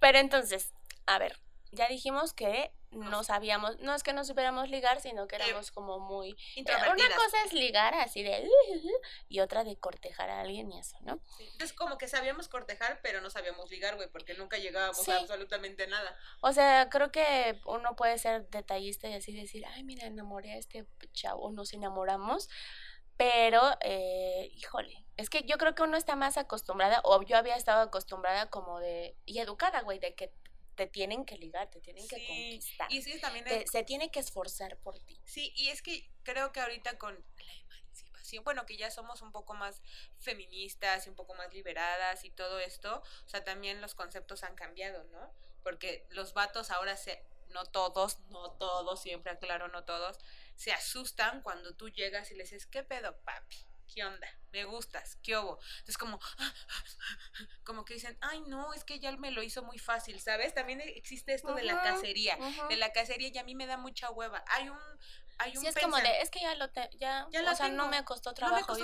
Pero entonces, a ver, ya dijimos que no sabíamos, no es que no supiéramos ligar, sino que éramos como muy introvertidas. Una cosa es ligar así de y otra de cortejar a alguien y eso, ¿no? Sí. Entonces como que sabíamos cortejar, pero no sabíamos ligar, güey, porque nunca llegábamos a absolutamente nada. O sea, creo que uno puede ser detallista y así decir, ay, mira, enamoré a este chavo, nos enamoramos, pero, híjole, es que yo creo que uno está más acostumbrada, o yo había estado acostumbrada como de, y educada, güey, de que te tienen que ligar, te tienen que conquistar. Y sí, también se tiene que esforzar por ti. Sí, y es que creo que ahorita con la emancipación, bueno, que ya somos un poco más feministas y un poco más liberadas y todo esto, o sea, también los conceptos han cambiado, ¿no? Porque los vatos ahora no todos, siempre aclaro, no todos, se asustan cuando tú llegas y les dices, ¿qué pedo, papi? ¿Qué onda? ¿Me gustas? ¿Qué hubo? Entonces como que dicen, ay, no, es que ya me lo hizo muy fácil, ¿sabes? También existe esto de la cacería, y a mí me da mucha hueva. Hay un sí, es como de, es que ya no me costó trabajo.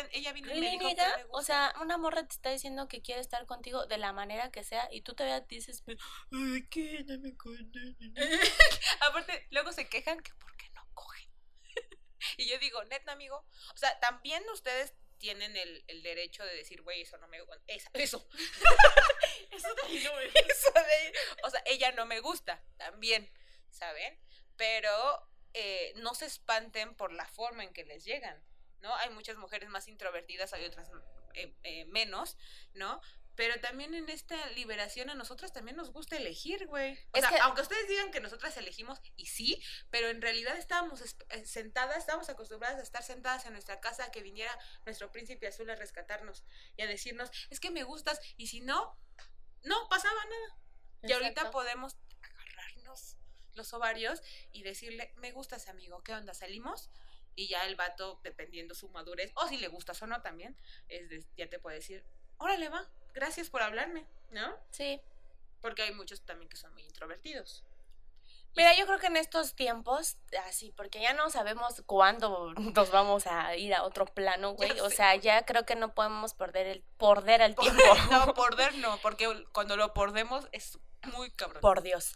Ella vino y me dijo que me gusta. O sea, una morra te está diciendo que quiere estar contigo de la manera que sea y tú todavía dices, ay, ¿qué? No me conoces. Aparte, luego se quejan que por qué no cogen. Y yo digo, neta, amigo, o sea, también ustedes tienen el derecho de decir, güey, eso no me gusta, o sea, ella no me gusta, también, ¿saben? Pero no se espanten por la forma en que les llegan, ¿no? Hay muchas mujeres más introvertidas, hay otras menos, ¿no? Pero también en esta liberación a nosotras también nos gusta elegir, güey. O sea, aunque ustedes digan que nosotras elegimos, y sí, pero en realidad estábamos acostumbradas a estar sentadas en nuestra casa a que viniera nuestro príncipe azul a rescatarnos y a decirnos, es que me gustas, y si no, no pasaba nada. Y ahorita podemos agarrarnos los ovarios y decirle, me gusta ese amigo, ¿qué onda? ¿Salimos? Y ya el vato, dependiendo su madurez, o si le gustas o no también, ya te puede decir, órale va, gracias por hablarme, ¿no? Sí. Porque hay muchos también que son muy introvertidos. Mira, yo creo que en estos tiempos, así, porque ya no sabemos cuándo nos vamos a ir a otro plano, güey. O sea, ya creo que no podemos perder el tiempo. No, perder no, porque cuando lo perdemos es muy cabrón. Por Dios.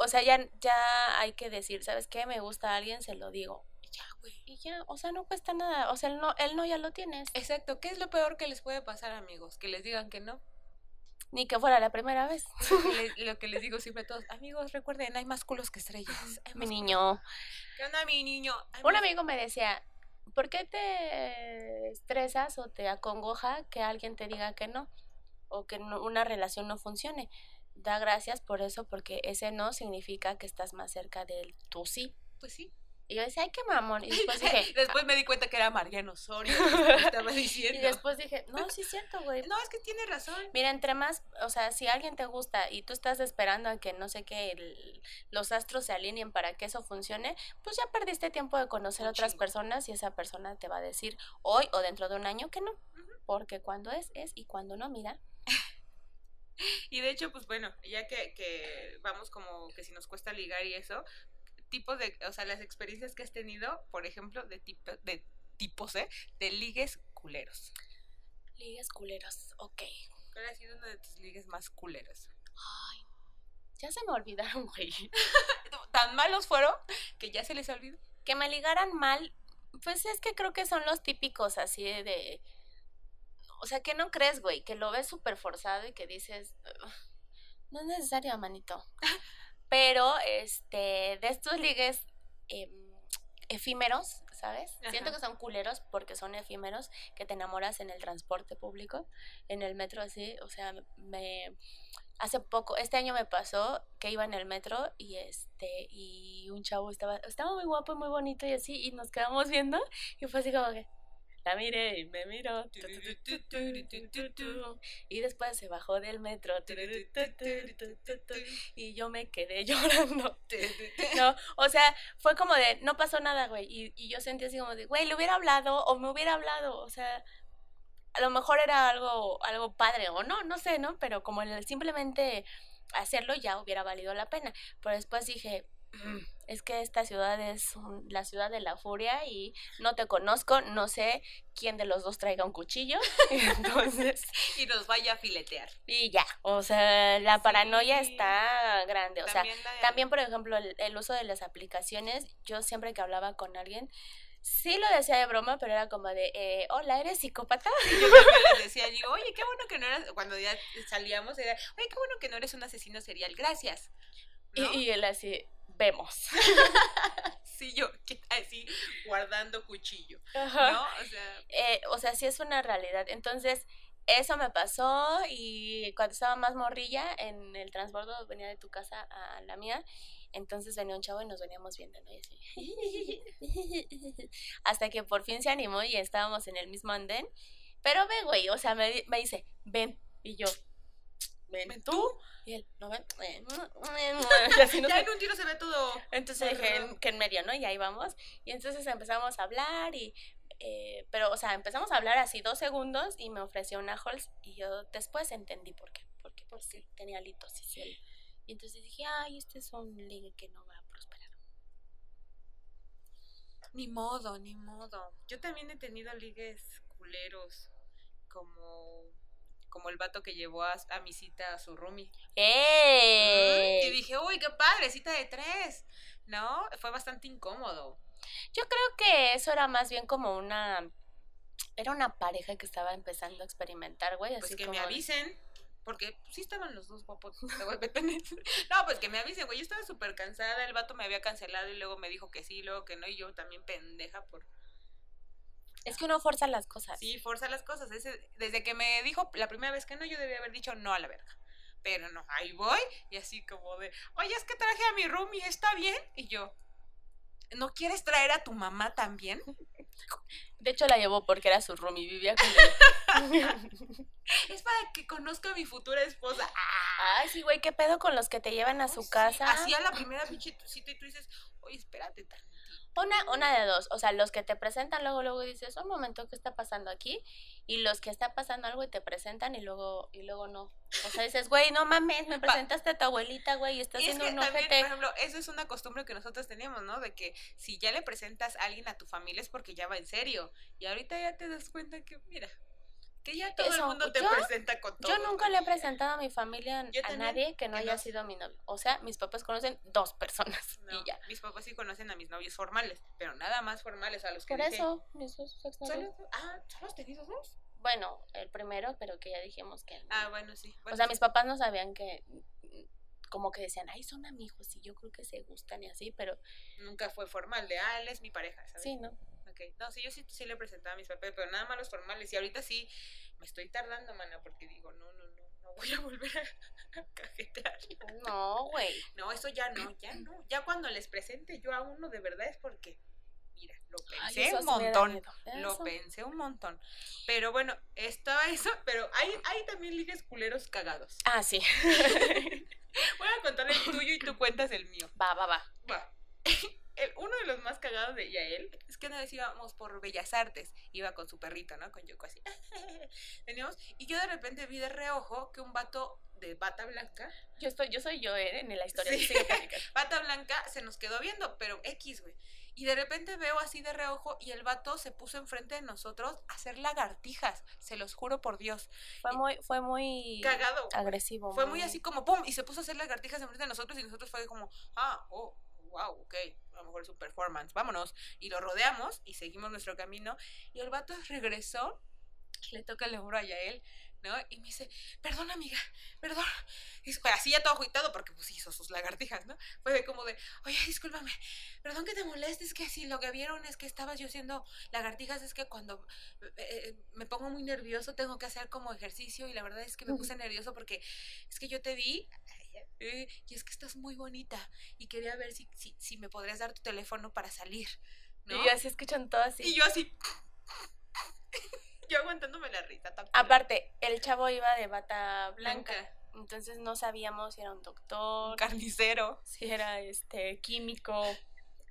O sea, ya hay que decir, ¿sabes qué? Me gusta a alguien, se lo digo. Y ya, güey. Y ya, o sea, no cuesta nada. O sea, él no ya lo tienes. Exacto. ¿Qué es lo peor que les puede pasar, amigos? Que les digan que no. Ni que fuera la primera vez. Lo que les digo siempre a todos, amigos, recuerden, hay más culos que estrellas. Mi niño. ¿Qué onda, mi niño? Un amigo me decía, ¿por qué te estresas o te acongoja que alguien te diga que no? O que no, una relación no funcione. Da gracias por eso, porque ese no significa que estás más cerca del tú sí. Pues sí. Y yo decía, ay, qué mamón. Y después dije... después me di cuenta que era Mariano Osorio lo que estaba diciendo. Y después dije, no, sí es cierto, güey. No, es que tiene razón. Mira, entre más, o sea, si alguien te gusta y tú estás esperando a que, no sé qué, los astros se alineen para que eso funcione, pues ya perdiste tiempo de conocer otras personas y esa persona te va a decir hoy o dentro de un año que no. Porque cuando es y cuando no, mira... Y de hecho, pues bueno, ya que vamos como que si nos cuesta ligar y eso... tipos de, o sea, las experiencias que has tenido, por ejemplo, de ligues culeros. Ligues culeros, ok. ¿Cuál ha sido uno de tus ligues más culeros? Ay, ya se me olvidaron, güey. ¿Tan malos fueron que ya se les olvidó? Que me ligaran mal, pues es que creo que son los típicos así de... O sea, que no crees, güey, que lo ves súper forzado y que dices... No es necesario, manito. Pero, de estos ligues efímeros, ¿sabes? Ajá. Siento que son culeros porque son efímeros, que te enamoras en el transporte público, en el metro así, o sea, hace poco, este año me pasó que iba en el metro y y un chavo estaba muy guapo, muy bonito y así, y nos quedamos viendo y fue así como que... La miré y me miró. Y después se bajó del metro. Y yo me quedé llorando. No, o sea, fue como de, no pasó nada, güey. Y yo sentí así como de, güey, le hubiera hablado o me hubiera hablado. O sea, a lo mejor era algo padre o no, no sé, ¿no? Pero como simplemente hacerlo ya hubiera valido la pena. Pero después dije... Es que esta ciudad es la ciudad de la furia y no te conozco, no sé quién de los dos traiga un cuchillo. Entonces, y nos vaya a filetear. Y ya, o sea, la paranoia está grande. O sea, también, por ejemplo, el uso de las aplicaciones, yo siempre que hablaba con alguien, sí lo decía de broma, pero era como de, hola, ¿eres psicópata? Y yo les decía, digo, oye, qué bueno que no eras, cuando ya salíamos, era, oye, qué bueno que no eres un asesino serial, gracias. ¿No? Y él así... Vemos. Sí, yo así guardando cuchillo, ajá. ¿No? O sea, sí es una realidad. Entonces, eso me pasó y cuando estaba más morrilla en el transbordo, venía de tu casa a la mía, entonces venía un chavo y nos veníamos viendo, ¿no? Y así. Hasta que por fin se animó y estábamos en el mismo andén. Pero ve, güey, o sea, me dice, ven, y yo... ¿Ven tú? Y él, ¿no ven? Así no ya en un tiro se ve todo. Entonces dije, que en medio, ¿no? Y ahí vamos. Y entonces empezamos a hablar y... pero, o sea, empezamos a hablar así 2 segundos y me ofreció una Halls y yo después entendí por qué. Porque pues, sí, tenía litosis. Sí. Y entonces dije, ay, este es un ligue que no va a prosperar. Ni modo, ni modo. Yo también he tenido ligues culeros como el vato que llevó a mi cita a su roomie. ¡Eh! Y dije, uy, qué padre, cita de 3. ¿No? Fue bastante incómodo. Yo creo que eso era más bien como era una pareja que estaba empezando a experimentar, güey. Pues así que como... me avisen, porque sí estaban los dos guapos. No, pues que me avisen, güey. Yo estaba súper cansada, el vato me había cancelado y luego me dijo que sí, luego que no, y yo también pendeja por... Es que uno forza las cosas. Sí, forza las cosas. Desde que me dijo la primera vez que no, yo debía haber dicho no a la verga. Pero no, ahí voy. Y así como de, oye, es que traje a mi roomie, ¿está bien? Y yo, ¿no quieres traer a tu mamá también? De hecho la llevó porque era su roomie, vivía con él. Es para que conozca a mi futura esposa. Ay, sí, güey, ¿qué pedo con los que te llevan a su casa? Así a la primera pinche cita y tú dices, oye, espérate tal. Una de dos, o sea, los que te presentan luego dices, un momento, ¿qué está pasando aquí? Y los que está pasando algo y te presentan y luego no. O sea, dices, güey, no mames, me presentaste a tu abuelita, güey, y estás haciendo un ojete. Por ejemplo, eso es una costumbre que nosotros teníamos, ¿no? De que si ya le presentas a alguien a tu familia es porque ya va en serio. Y ahorita ya te das cuenta que, mira, que ya todo el mundo te presenta con todo. Yo nunca le he presentado a mi familia a nadie que no haya sido mi novio. O sea, mis papás conocen dos personas y ya. Mis papás sí conocen a mis novios formales, pero nada más formales a los que dije. Por eso, mis dos exnovios. Ah, ¿solo has tenido dos? Bueno, el primero, pero que ya dijimos que... Ah, bueno, sí. O sea, mis papás no sabían que... Como que decían, ay, son amigos y yo creo que se gustan y así, pero... Nunca fue formal de, él es mi pareja, ¿sabes? Sí, ¿no? Okay. No, sí, yo sí le presentaba mis papeles, pero nada más los formales. Y ahorita sí me estoy tardando, mana, porque digo, no voy a volver a cajetear. No, güey. No, eso ya no. Ya cuando les presente yo a uno, de verdad es porque, mira, lo pensé un montón. Pero bueno, estaba eso, pero hay también ligues culeros cagados. Ah, sí. Voy a contar el tuyo y tú cuentas el mío. Va. Uno de los más cagados de Yael es que una vez íbamos por Bellas Artes, iba con su perrito, ¿no? Con Yoko así. Veníamos, y yo de repente vi de reojo que un vato de bata blanca. Yo soy yo, en la historia. Sí. Bata blanca se nos quedó viendo, pero X, güey. Y de repente veo así de reojo y el vato se puso enfrente de nosotros a hacer lagartijas, se los juro por Dios. Fue muy cagado, agresivo. Fue muy así como pum, y se puso a hacer lagartijas enfrente de nosotros y nosotros fue como, wow, ok, a lo mejor es un performance, vámonos. Y lo rodeamos y seguimos nuestro camino. Y el vato regresó, le toca el hombro a Yael, ¿no? Y me dice, perdón, amiga, perdón. Pero así ya todo agitado porque pues hizo sus lagartijas, ¿no? Fue como de, oye, discúlpame, perdón que te molestes, es que si lo que vieron es que estabas yo haciendo lagartijas, es que cuando me pongo muy nervioso tengo que hacer como ejercicio y la verdad es que me puse nervioso porque es que yo te vi... y es que estás muy bonita y quería ver si me podrías dar tu teléfono para salir, ¿no? Y yo así escuchan todo así. Y yo así yo aguantándome la risa. Aparte, el chavo iba de bata blanca. Entonces no sabíamos si era un doctor, un carnicero, si era químico,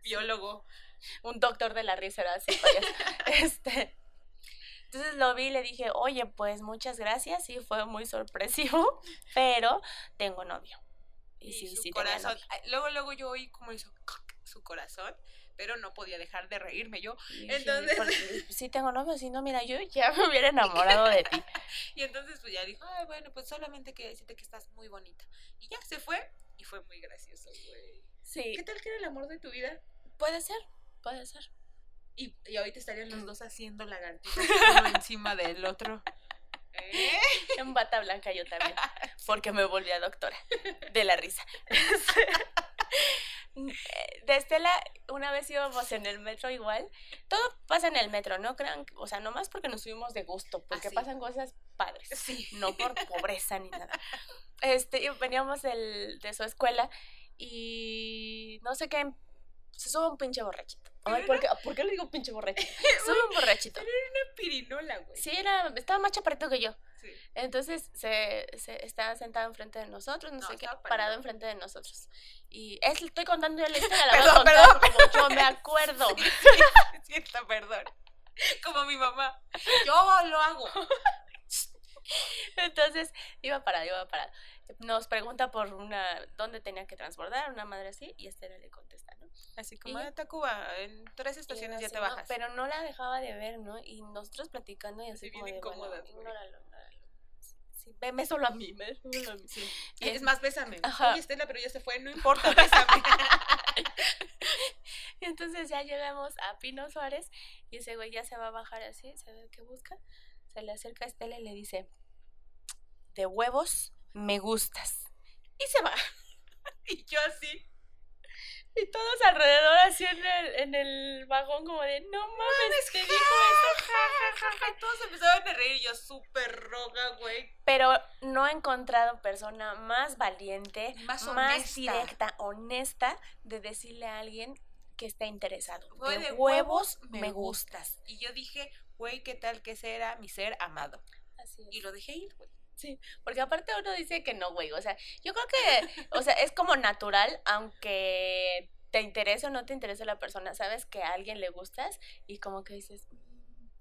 biólogo. Un doctor de la risa era así. Entonces lo vi y le dije, oye, pues muchas gracias, sí, fue muy sorpresivo, pero tengo novio. Y sí, su corazón, luego yo oí como hizo su corazón, pero no podía dejar de reírme yo. Sí, entonces... Sí, tengo novio, si no, mira, yo ya me hubiera enamorado de ti. Y entonces pues ya dijo, ay, bueno, pues solamente quería decirte que estás muy bonita. Y ya se fue, y fue muy gracioso, güey. Sí. ¿Qué tal que era el amor de tu vida? Puede ser. Y ahorita estarían los dos haciendo lagartijas uno encima del otro. En bata blanca yo también, porque me volví a doctora de la risa. De Estela, una vez íbamos en el metro igual. Todo pasa en el metro, no crean, o sea, nomás porque nos subimos de gusto, porque pasan cosas padres, sí. No por pobreza ni nada. Veníamos de su escuela y no sé qué, se sube un pinche borrachito. Ay, ¿por qué le digo pinche borrachito? Sube un borrachito. Pero era una pirinola, güey. Sí, estaba más chaparrito que yo. Sí. Entonces se estaba sentado enfrente de nosotros, parado enfrente de nosotros. Y estoy contando yo la historia, la verdad. Perdón. Como yo me acuerdo. Sí, perdón. Como mi mamá. Yo lo hago. Entonces iba parado. Nos pregunta por dónde tenía que transbordar, una madre así, y Estela le contesta, ¿no? Así como de Tacuba, en 3 estaciones ya te bajas. Pero no la dejaba de ver, ¿no? Y nosotros platicando y así como de, bueno, ignóralo. Sí, veme solo a mí. Sí. Y es más, bésame. Ajá. Oye, Estela, pero ya se fue, no importa, bésame. Y entonces ya llegamos a Pino Suárez, y ese güey ya se va a bajar así, se ve que busca, se le acerca a Estela y le dice, de huevos... me gustas. Y se va. Y yo así. Y todos alrededor así en el vagón como de, no mames, te dijo eso. Ja. Todos empezaron a reír, yo súper roga, güey. Pero no he encontrado persona más valiente, más honesta de decirle a alguien que está interesado. Fue de huevos me gustas. Y yo dije, güey, ¿qué tal que será mi ser amado? Así es. Y lo dejé ir, güey. Sí, porque aparte uno dice que no, güey. O sea, yo creo que, o sea, es como natural, aunque te interese o no te interese la persona, sabes que a alguien le gustas y como que dices,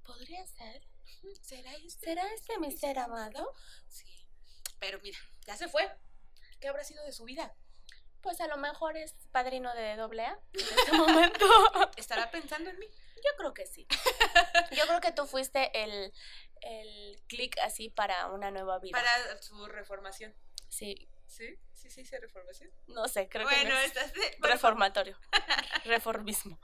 podría ser. ¿Será este mi ser amado? Sí. Pero mira, ya se fue. ¿Qué habrá sido de su vida? Pues a lo mejor es padrino de AA en este momento. ¿Estará pensando en mí? Yo creo que sí. Yo creo que tú fuiste el clic así para una nueva vida. Para su reformación. Sí. ¿Sí? ¿Sí se dice reformación? No sé, creo que no es reformatorio. Reformismo.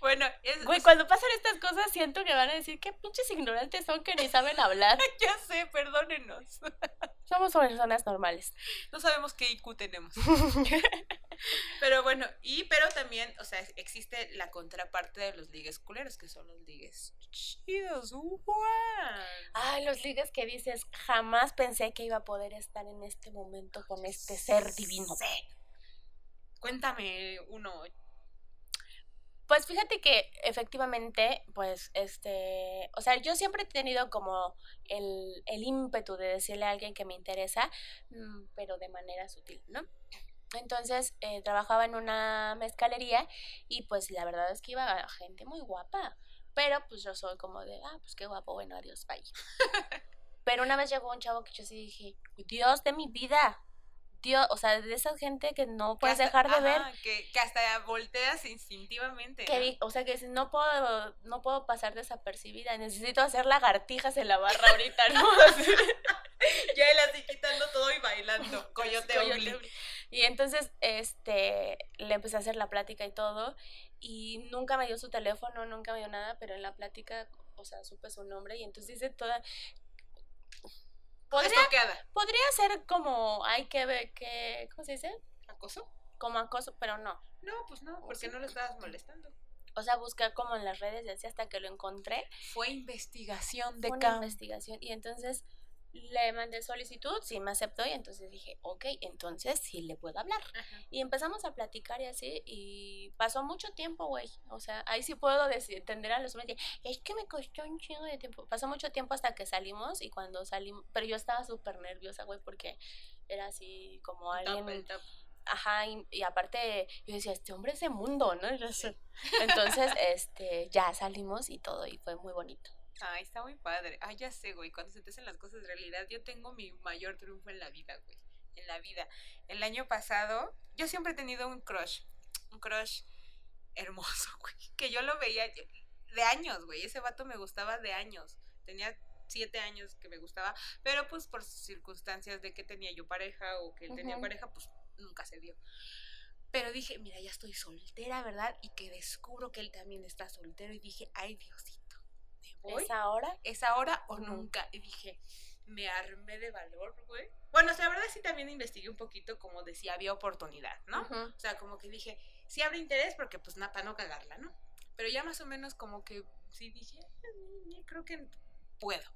Bueno, güey, cuando pasan estas cosas siento que van a decir, qué pinches ignorantes son que ni saben hablar. Ya sé, perdónenos. Somos personas normales. No sabemos qué IQ tenemos. Pero bueno, pero también, o sea, existe la contraparte de los ligues culeros, que son los ligues chidos. Ay, los ligues que dices, jamás pensé que iba a poder estar en este momento con este ser divino. Sí. Cuéntame uno. Pues fíjate que efectivamente, pues, o sea, yo siempre he tenido como el ímpetu de decirle a alguien que me interesa, pero de manera sutil, ¿no? Entonces trabajaba en una mezcalería y pues la verdad es que iba gente muy guapa, pero pues yo soy como de, pues qué guapo, bueno, adiós, bye. Pero una vez llegó un chavo que yo sí dije, Dios de mi vida, Dios, o sea, de esa gente que no puedes dejar de ver. Que hasta volteas instintivamente. O sea, que dices, no puedo pasar desapercibida, necesito hacer lagartijas en la barra ahorita, ¿no? Ya él así quitando todo y bailando, coyote. Y entonces, le empecé a hacer la plática y todo, y nunca me dio su teléfono, nunca me dio nada, pero en la plática, o sea, supe su nombre, y entonces hice toda... Podría ser como, hay que ver que, ¿cómo se dice? ¿Acoso? Como acoso, pero no. No, pues no, porque no lo estabas molestando. O sea, busqué como en las redes y así hasta que lo encontré. Fue investigación de campo. Fue una investigación, y entonces... Le mandé solicitud, sí me aceptó y entonces dije, ok, entonces sí le puedo hablar. Ajá. Y empezamos a platicar y así, y pasó mucho tiempo, güey. O sea, ahí sí puedo entender a los hombres, es que me costó un chingo de tiempo. Pasó mucho tiempo hasta que salimos, y cuando salimos, pero yo estaba súper nerviosa, güey, porque era así como alguien... El top. Ajá, y aparte yo decía, este hombre es de mundo, ¿no? Sí. Entonces, ya salimos y todo, y fue muy bonito. Ay, está muy padre. Ay, ya sé, güey, cuando se te hacen las cosas de realidad. Yo tengo mi mayor triunfo en la vida, güey. En la vida. El año pasado, yo siempre he tenido un crush. Un crush hermoso, güey. Que yo lo veía de años, güey. Ese vato me gustaba de años. Tenía 7 años que me gustaba. Pero pues por circunstancias de que tenía yo pareja o que él tenía pareja, pues nunca se dio. Pero dije, mira, ya estoy soltera, ¿verdad? Y que descubro que él también está soltero. Y dije, ay, Diosito. ¿Es ahora? ¿Es ahora o nunca? Y dije, me armé de valor, güey. Bueno, o sea, la verdad sí también investigué un poquito como de si había oportunidad, ¿no? O sea, como que dije, sí habrá interés porque pues nada, para no cagarla, ¿no? Pero ya más o menos como que sí dije, creo que puedo,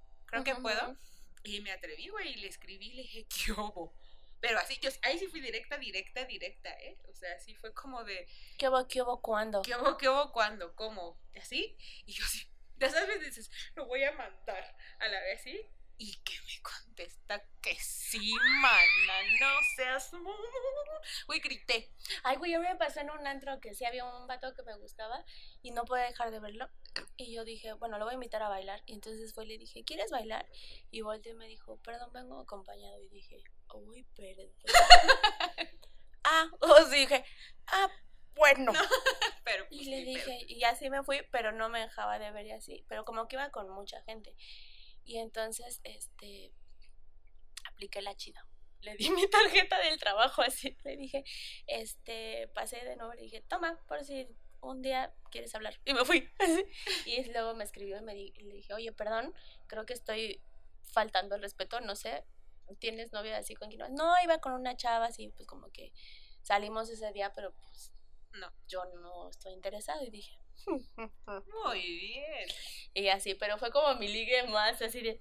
Y me atreví, güey, y le escribí y le dije, ¿qué hubo? Pero así, yo ahí sí fui directa, ¿eh? O sea, así fue como de... ¿Qué hubo cuándo? ¿Qué hubo cuándo? ¿Cómo? ¿Así? Y yo sí... Ya sabes, dices, lo voy a mandar a la vez, ¿sí? Y que me contesta que sí, mana, no seas... Güey, grité. Ay, güey, yo me pasé en un antro que sí había un vato que me gustaba y no podía dejar de verlo. Y yo dije, bueno, lo voy a invitar a bailar. Y entonces fue y le dije, ¿quieres bailar? Y volteé y me dijo, perdón, vengo acompañado. Y dije, uy, perdón. Dije, bueno, no, pero pues, y le dije, y así me fui, pero no me dejaba de ver y así, pero como que iba con mucha gente. Y entonces, apliqué la chida. Le di mi tarjeta del trabajo así, le dije, pasé de nuevo, le dije, toma, por si un día quieres hablar. Y me fui, así. Y luego me escribió y le dije, oye, perdón, creo que estoy faltando el respeto, no sé, ¿tienes novia así con quien? No, iba con una chava así, pues como que salimos ese día, pero pues... No, yo no estoy interesado. Y dije, muy bien. Y así, pero fue como mi ligue más así de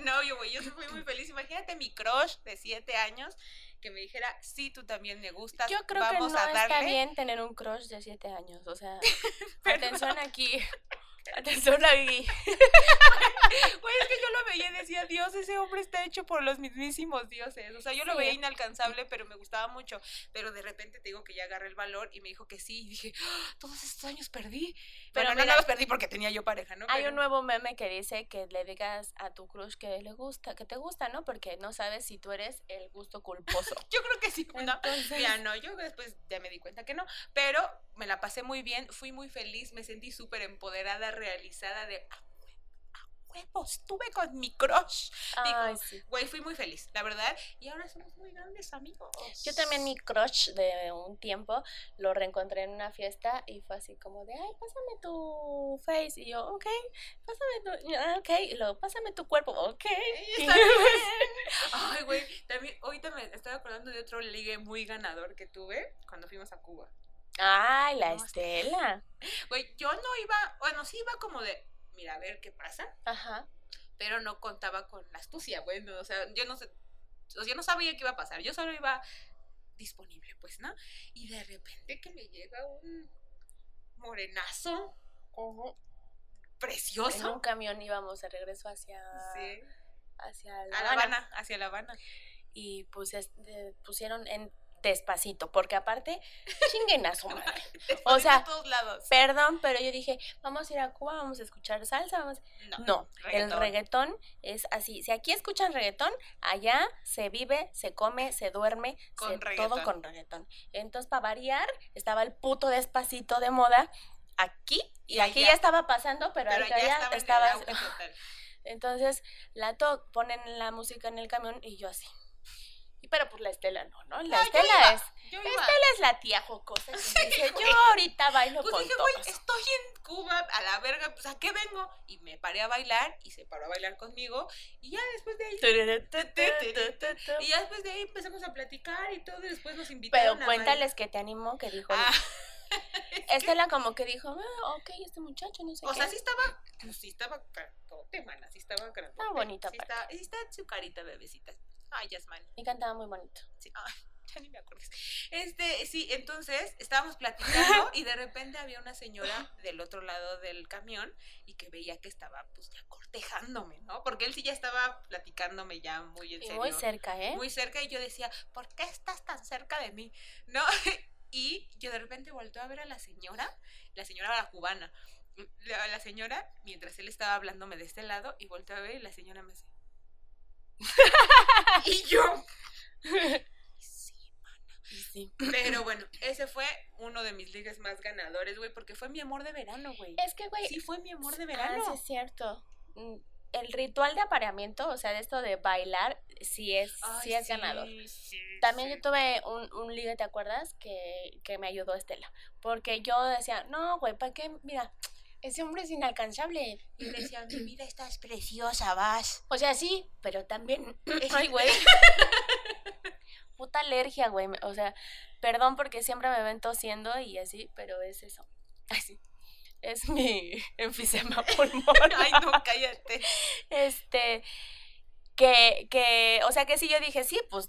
No, yo fui muy feliz. Imagínate mi crush de 7 años que me dijera, sí, tú también me gustas. Yo creo vamos que no a darle... está bien tener un crush de 7 años, o sea, atención aquí. Atención aquí. Güey, es que yo lo veía y decía, Dios, ese hombre está hecho por los mismísimos dioses. O sea, yo lo veía inalcanzable, pero me gustaba mucho. Pero de repente te digo que ya agarré el valor y me dijo que sí. Y dije, ¡oh, todos estos años perdí! Pero bueno, mira, no los perdí porque tenía yo pareja, ¿no? Hay un nuevo meme que dice que le digas a tu crush que le gusta, que te gusta, ¿no? Porque no sabes si tú eres el gusto culposo. Yo creo que sí. Entonces... no, ya no, yo después ya me di cuenta que no. Pero me la pasé muy bien, fui muy feliz, me sentí súper empoderada, realizada de... estuve con mi crush. Digo, güey, fui muy feliz, la verdad. Y ahora somos muy grandes amigos. Yo también mi crush de un tiempo lo reencontré en una fiesta y fue así como de, ay, pásame tu face. Y yo, ok, pásame tu, ok, y luego, pásame tu cuerpo, ok. Ay, güey, también ahorita me estaba acordando de otro ligue muy ganador que tuve cuando fuimos a Cuba. Ay, la Estela. Güey, yo no iba, bueno, sí iba como de, mira, a ver qué pasa. Ajá. Pero no contaba con la astucia, bueno, o sea, yo no sé, o sea, yo no sabía qué iba a pasar, yo solo iba disponible, pues, ¿no? Y de repente que me llega un morenazo como precioso. En un camión íbamos de regreso hacia, sí, hacia La Habana, hacia La Habana. Y pues pusieron en Despacito, porque aparte, chinguen a su madre. O sea, todos lados. Perdón, pero yo dije, vamos a ir a Cuba, vamos a escuchar salsa, vamos... No, reggaetón. El reggaetón es así. Si aquí escuchan reggaetón, allá se vive, se come, se duerme, todo con reggaetón. Entonces, para variar, estaba el puto Despacito de moda aquí, y aquí ya estaba pasando, pero allá ya estaba... Entonces, ponen la música en el camión y yo así... Pero pues la Estela no, ¿no? La Estela es la tía jocosa. Que sí, dice, yo ahorita bailo pues con dije, todos. Pues dije, estoy en Cuba, a la verga, pues ¿a qué vengo? Y me paré a bailar, y se paró a bailar conmigo, y ya después de ahí... y ya después de ahí empezamos a platicar y todo, y después nos invitaron. Pero cuéntales que te animó, que dijo... Estela como que dijo, ah, ok, este muchacho, no sé qué. O sea, sí estaba grandote, mana, sí estaba grandote. Está bonita. Sí está su carita bebecita. Ay, Yasmani. Y cantaba muy bonito. Sí, ay, ya ni me acuerdo. Sí, entonces estábamos platicando y de repente había una señora del otro lado del camión y que veía que estaba pues ya cortejándome, ¿no? Porque él sí ya estaba platicándome ya muy en serio. Y muy cerca, ¿eh? Muy cerca, y yo decía, ¿por qué estás tan cerca de mí? ¿No? Y yo de repente volteo a ver a la señora era cubana. La señora, mientras él estaba hablándome de este lado, y volteo a ver y la señora me dice... Y yo... Sí, mana. Sí. Pero bueno, ese fue uno de mis ligues más ganadores, güey, porque fue mi amor de verano, güey. Es que, güey... Sí, fue mi amor de verano. Ah, sí, es cierto. El ritual de apareamiento, o sea, de esto de bailar, sí es ganador. Sí, también sí. Yo tuve un ligue, ¿te acuerdas? Que me ayudó Estela. Porque yo decía, no, güey, ¿para qué? Mira, ese hombre es inalcanzable. Y me decía, mi vida, estás preciosa, vas. O sea, sí, pero también... Ay, güey. Puta alergia, güey. O sea, perdón porque siempre me ven tosiendo y así, pero es eso. Así. Es mi enfisema pulmonar. Ay, no, cállate. O sea que sí, yo dije, sí, pues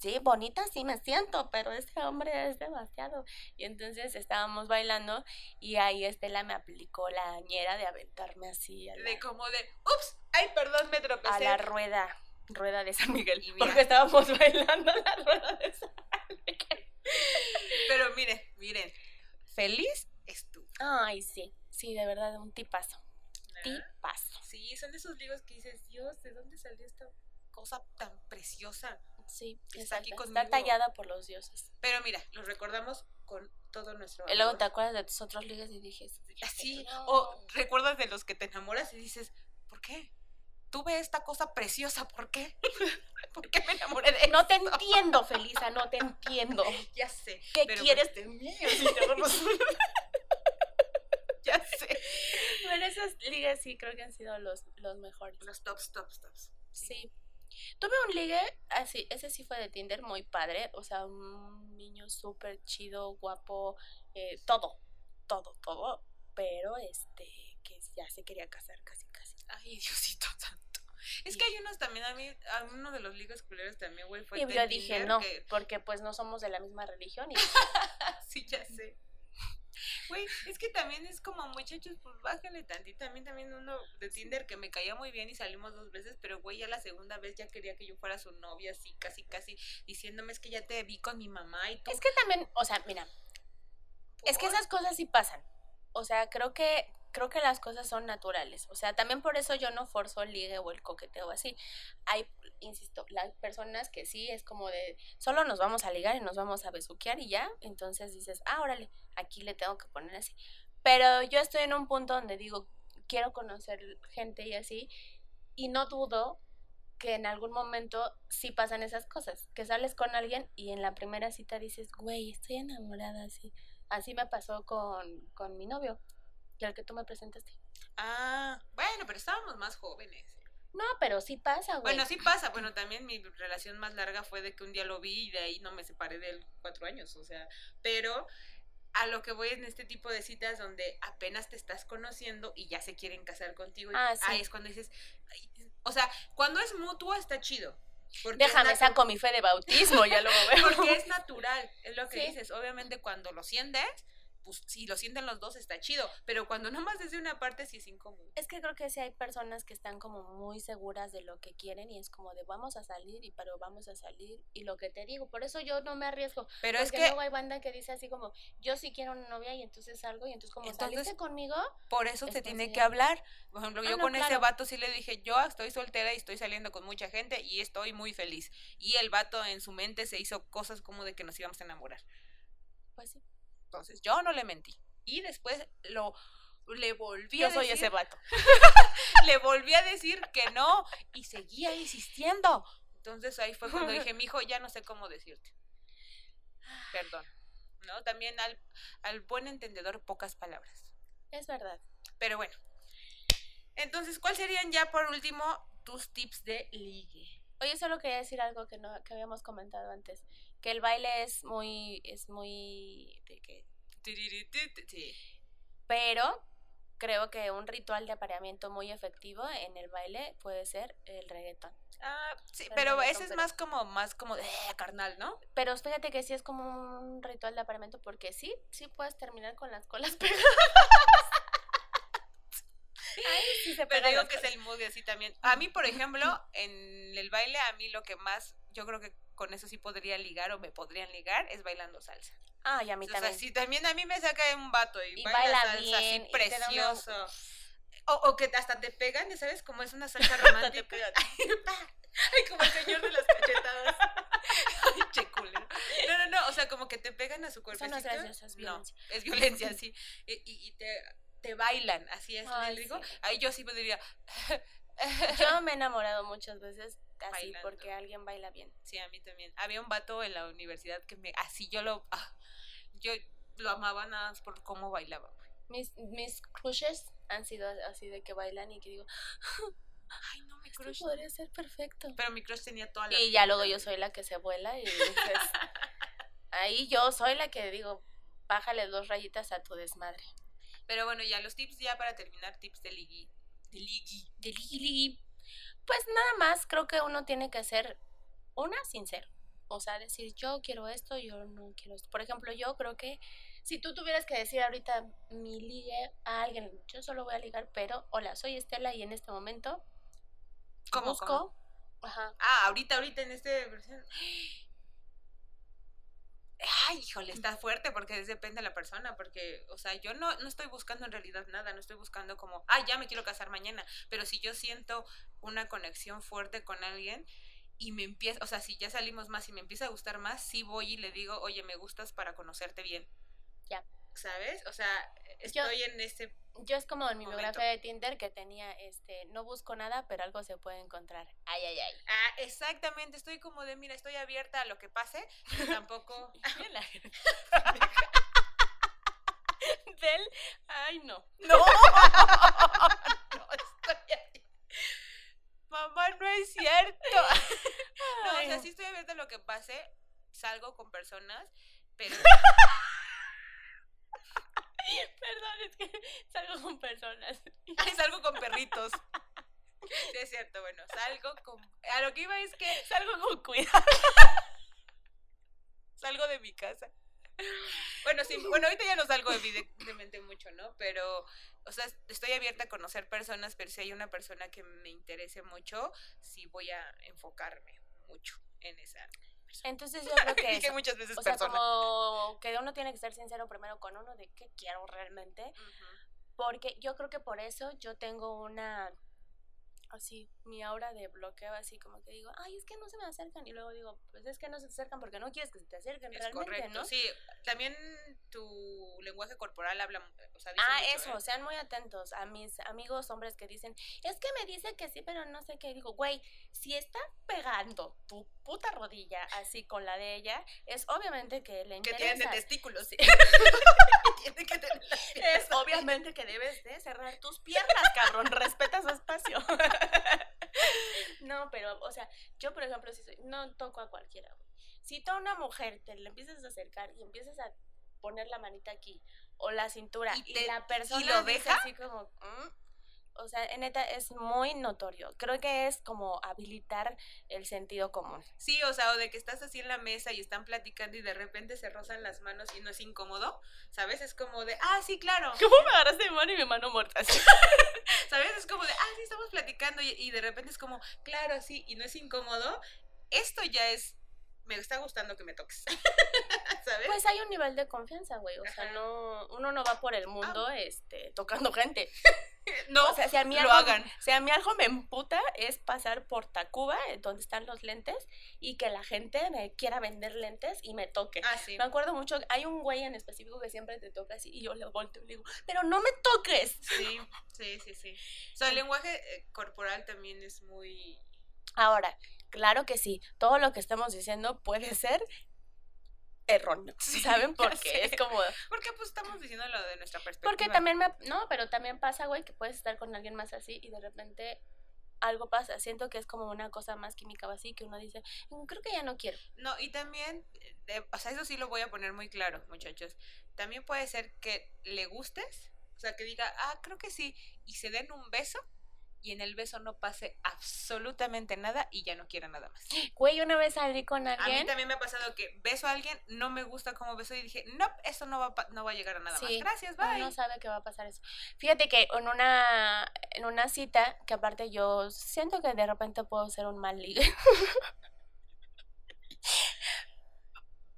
sí, bonita sí me siento, pero este hombre es demasiado. Y entonces estábamos bailando y ahí Estela me aplicó la ñera de aventarme así. Ups, ay, perdón, me tropecé. A la rueda de San Miguel. Porque estábamos bailando la rueda de San Miguel. Pero miren, feliz estuvo. Ay, sí, de verdad, un tipazo. ¿Ah? Tipazo. Sí, son de esos libros que dices, Dios, ¿de dónde salió esta cosa tan preciosa? Sí, está aquí conmigo. Está tallada por los dioses. Pero mira, los recordamos con todo nuestro amor. Y luego te acuerdas de tus otros ligas y dices, así, no. O recuerdas de los que te enamoras y dices, ¿por qué? Tuve esta cosa preciosa, ¿por qué? ¿Por qué me enamoré de esto? No te entiendo, Felisa, no te entiendo. Ya sé. ¿Qué quieres de mí? Ya sé. Bueno, esas ligas sí creo que han sido los mejores. Los tops. Sí. Tuve un ligue, así, ese sí fue de Tinder, muy padre. O sea, un niño súper chido, guapo, todo. Pero que ya se quería casar casi. Ay, Diosito santo. Es que hay unos también, a uno de los ligas culeros también, güey, fue... Y yo dije, no, que... porque pues no somos de la misma religión y... Sí, ya sé. Güey, es que también es como, muchachos, pues bájenle tantito. A mí también uno de Tinder que me caía muy bien y salimos 2 veces, pero güey, ya la segunda vez ya quería que yo fuera su novia, así casi, diciéndome, es que ya te vi con mi mamá y todo. Es que también, o sea, mira, ¿por? Es que esas cosas sí pasan. O sea, creo que las cosas son naturales. O sea, también por eso yo no forzo el ligue o el coqueteo así. Hay, insisto, las personas que sí es como de, solo nos vamos a ligar y nos vamos a besuquear y ya. Entonces dices, ah, órale, aquí le tengo que poner así. Pero yo estoy en un punto donde digo, quiero conocer gente y así. Y no dudo que en algún momento sí pasan esas cosas. Que sales con alguien y en la primera cita dices, güey, estoy enamorada así. Así me pasó con mi novio, el que tú me presentaste. Ah, bueno, pero estábamos más jóvenes. No, pero sí pasa, güey. Bueno, sí pasa. Bueno, también mi relación más larga fue de que un día lo vi y de ahí no me separé de él 4 años, o sea. Pero a lo que voy en este tipo de citas donde apenas te estás conociendo y ya se quieren casar contigo. Ah, sí. Ahí es cuando dices, ay, o sea, cuando es mutuo está chido. Porque déjame saco mi fe de bautismo, ya luego veo. Porque es natural, es lo que dices. Obviamente cuando lo sientes, pues si lo sienten los dos está chido, pero cuando nomás desde una parte sí es incómodo. Es que creo que sí hay personas que están como muy seguras de lo que quieren y es como de vamos a salir, y pero vamos a salir y lo que te digo, por eso yo no me arriesgo. Pero es que luego hay banda que dice así como, yo sí quiero una novia y entonces salgo y entonces como, entonces, ¿saliste conmigo? Por eso se tiene que hablar. Por ejemplo, yo con ese vato sí le dije, yo estoy soltera y estoy saliendo con mucha gente y estoy muy feliz. Y el vato en su mente se hizo cosas como de que nos íbamos a enamorar. Pues sí. Entonces, yo no le mentí. Y después le volví a decir... Yo soy ese vato. Le volví a decir que no y seguía insistiendo. Entonces, ahí fue cuando dije, mijo, ya no sé cómo decirte. Perdón. ¿No? También al buen entendedor, pocas palabras. Es verdad. Pero bueno. Entonces, ¿cuáles serían ya, por último, tus tips de ligue? Oye, solo quería decir algo que habíamos comentado antes. Que el baile es muy ¿de qué? Sí. Pero creo que un ritual de apareamiento muy efectivo en el baile puede ser el reggaetón. Ah, sí, pero ese es más como de carnal, ¿no? Pero fíjate que sí es como un ritual de apareamiento porque sí puedes terminar con las colas pegadas. Ay, sí se pega. Pero digo que colas. Es el mood así también. A mí, por ejemplo, en el baile, a mí lo que más, yo creo que con eso sí podría ligar o me podrían ligar, es bailando salsa. Ah, y a mí o también. O sea, si también a mí me saca un vato y baila salsa bien, así precioso. O que hasta te pegan, ¿sabes? Como es una salsa romántica. Ay, como el señor de las cachetadas. Ay, che culero. No, o sea, como que te pegan a su cuerpecito. Eso no es gracioso, es violencia. No, es violencia, sí. Y te bailan, así es. Ay, sí. Digo. Ahí yo sí me diría... Yo me he enamorado muchas veces así bailando. Porque alguien baila bien. Sí, a mí también. Había un vato en la universidad que me... Así yo lo amaba nada más por cómo bailaba. Mis crushes han sido así de que bailan y que digo... Ay, no, mi crush podría ser perfecto. Pero mi crush tenía toda la... Y ya luego yo soy la que se vuela y dices... Ahí yo soy la que digo, bájale 2 rayitas a tu desmadre. Pero bueno, ya los tips, ya para terminar, tips de liguilla. De ligui. Pues nada más, creo que uno tiene que ser sincero. O sea, decir, yo quiero esto, yo no quiero esto. Por ejemplo, yo creo que si tú tuvieras que decir ahorita mi ligue a alguien, yo solo voy a ligar, pero hola, soy Estela y en este momento busco. ¿Cómo? Ajá. Ah, ahorita en este... Ay, híjole, está fuerte porque depende de la persona, porque, o sea, yo no estoy buscando en realidad nada, no estoy buscando como, ya me quiero casar mañana, pero si yo siento una conexión fuerte con alguien y me empieza, o sea, si ya salimos más y me empieza a gustar más, sí voy y le digo, oye, me gustas para conocerte bien. Ya. ¿Sabes? O sea, estoy en este... Yo es como en mi biografía de Tinder que tenía, no busco nada, pero algo se puede encontrar. Ay. Ah, exactamente, estoy como de, mira, estoy abierta a lo que pase, pero tampoco... Ay, no. No. Mamá, no es cierto. No, o sea, sí estoy abierta a lo que pase, salgo con personas, pero... Perdón, es que salgo con personas. Ay, salgo con perritos. Sí, es cierto, bueno, salgo con... A lo que iba es que salgo con cuidado. Salgo de mi casa. Bueno, sí, bueno, ahorita ya no salgo evidentemente mucho, ¿no? Pero, o sea, estoy abierta a conocer personas, pero si hay una persona que me interese mucho, sí voy a enfocarme mucho en esa persona. Entonces yo creo que, que muchas veces, o sea, como que uno tiene que ser sincero primero con uno de qué quiero realmente, porque yo creo que por eso yo tengo una... así, mi aura de bloqueo, así como que digo, ay, es que no se me acercan, y luego digo, pues es que no se te acercan porque no quieres que se te acerquen, es realmente, correcto, ¿no? Sí, también tu lenguaje corporal habla, o sea, dice mucho, eso, ¿eh? Sean muy atentos a mis amigos hombres que dicen, es que me dice que sí, pero no sé qué, y digo, güey, si está pegando tu puta rodilla así con la de ella, es obviamente que le interesa. Que tienen de testículos, sí. Es obviamente que debes de cerrar tus piernas, cabrón, respeta su espacio. No, pero, o sea, yo por ejemplo, si soy, no toco a cualquiera. Si tú a una mujer te le empiezas a acercar y empiezas a poner la manita aquí o la cintura y la persona ¿y lo deja? Así como, o sea, neta, es muy notorio. Creo que es como habilitar el sentido común. Sí, o sea, o de que estás así en la mesa y están platicando y de repente se rozan las manos y no es incómodo, ¿sabes? Es como de, ah, sí, claro. ¿Cómo me agarraste de mano y mi mano muerta? ¿Sabes? Es como de, ah, sí, estamos platicando y de repente es como, claro, sí, y no es incómodo. Esto ya es, me está gustando que me toques. ¿Sabes? Pues hay un nivel de confianza, güey. O sea, no, uno no va por el mundo tocando gente. No, o sea, si a mí algo me emputa es pasar por Tacuba, donde están los lentes, y que la gente me quiera vender lentes y me toque. Ah, sí. Me acuerdo mucho, hay un güey en específico que siempre te toca así, y yo le volteo y le digo, pero no me toques. Sí, sí, sí, sí. O sea, el lenguaje corporal también es muy... Ahora, claro que sí, todo lo que estamos diciendo puede ser... erróneo, ¿saben? Porque es como... Porque pues estamos diciendo lo de nuestra perspectiva. Porque también me... No, pero también pasa, güey, que puedes estar con alguien más así y de repente algo pasa. Siento que es como una cosa más química o así, que uno dice, creo que ya no quiero. No, y también, o sea, eso sí lo voy a poner muy claro, muchachos. También puede ser que le gustes, o sea, que diga, ah, creo que sí, y se den un beso. Y en el beso no pase absolutamente nada y ya no quiera nada más. Güey, una vez salí con alguien. A mí también me ha pasado que beso a alguien, no me gusta cómo beso y dije, no, eso no va a llegar a nada más. Gracias, bye. No sabe que va a pasar eso. Fíjate que en una cita, que aparte yo siento que de repente puedo ser un mal ligue.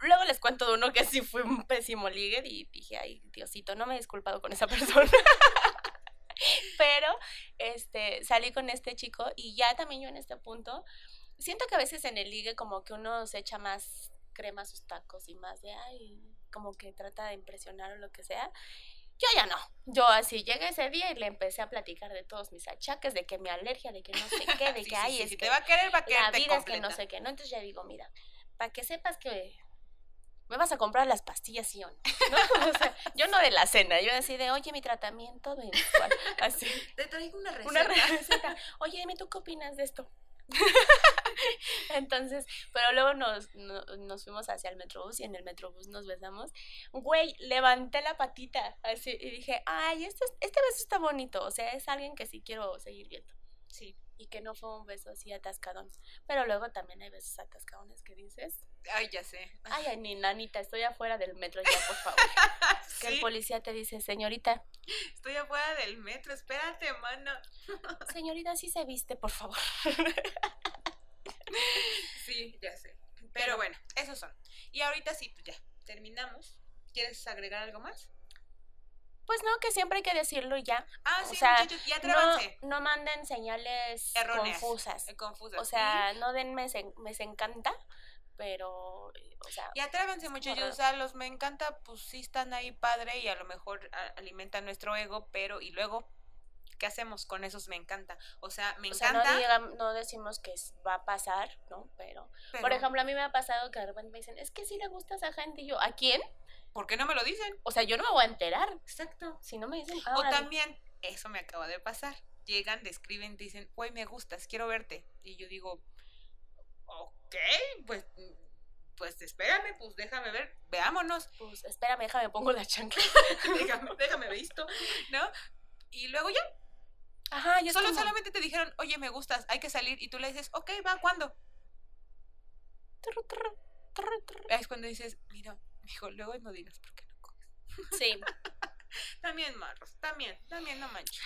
Luego les cuento de uno que sí fue un pésimo ligue y dije, ay, Diosito, no me he disculpado con esa persona. Pero salí con este chico y ya también yo en este punto siento que a veces en el ligue como que uno se echa más crema a sus tacos y más de ay, como que trata de impresionar o lo que sea. Yo ya no, yo así llegué ese día y le empecé a platicar de todos mis achaques, de que mi alergia, de que no sé qué, de que ay, sí, es si que te va a querer, va a querer la vida completa. Es que no sé qué, ¿no? Entonces ya digo, mira, para que sepas que ¿me vas a comprar las pastillas, sí o no? ¿No? O sea, yo no de la cena, yo así de, oye, mi tratamiento mensual, así. Te traigo una receta. Oye, dime, ¿tú qué opinas de esto? Entonces, pero luego nos fuimos hacia el metrobús y en el metrobús nos besamos. Güey, levanté la patita así y dije, ay, este beso está bonito, o sea, es alguien que sí quiero seguir viendo. Sí. Y que no fue un beso así atascadón. Pero luego también hay besos atascadones que dices... Ay, ya sé. Ay, ni nanita, estoy afuera del metro ya, por favor. ¿Sí? Que el policía te dice, señorita... Estoy afuera del metro, espérate, mano. Señorita, sí se viste, por favor. Sí, ya sé. Pero bueno, esos son. Y ahorita sí, pues ya, terminamos. ¿Quieres agregar algo más? Pues no, que siempre hay que decirlo ya. Ah, sí, o sea, muchachos, ya trábanse. No manden señales erróneas, confusas. O sea, no den me encanta, pero, o sea... Ya trábanse, muchachos, o sea, los me encanta, pues sí están ahí padre y a lo mejor alimentan nuestro ego, pero, y luego, ¿qué hacemos con esos me encanta? O sea, me encanta... O sea, no decimos que va a pasar, ¿no? Pero, por ejemplo, a mí me ha pasado que de repente me dicen, es que sí le gusta a esa gente, y yo, ¿a quién? ¿Por qué no me lo dicen? O sea, yo no me voy a enterar. Exacto. Si no me dicen... Ah, o también, eso me acaba de pasar. Llegan, describen, dicen, güey, me gustas, quiero verte. Y yo digo, ok, pues espérame, pues déjame ver, veámonos. Pues espérame, déjame, pongo la chancla. déjame visto, ¿no? Y luego ya. Ajá, yo solamente te dijeron, oye, me gustas, hay que salir. Y tú le dices, ok, va, ¿cuándo? Es cuando dices, mira, hijo, luego no digas por qué no coges. Sí. También, marros, también, no manches.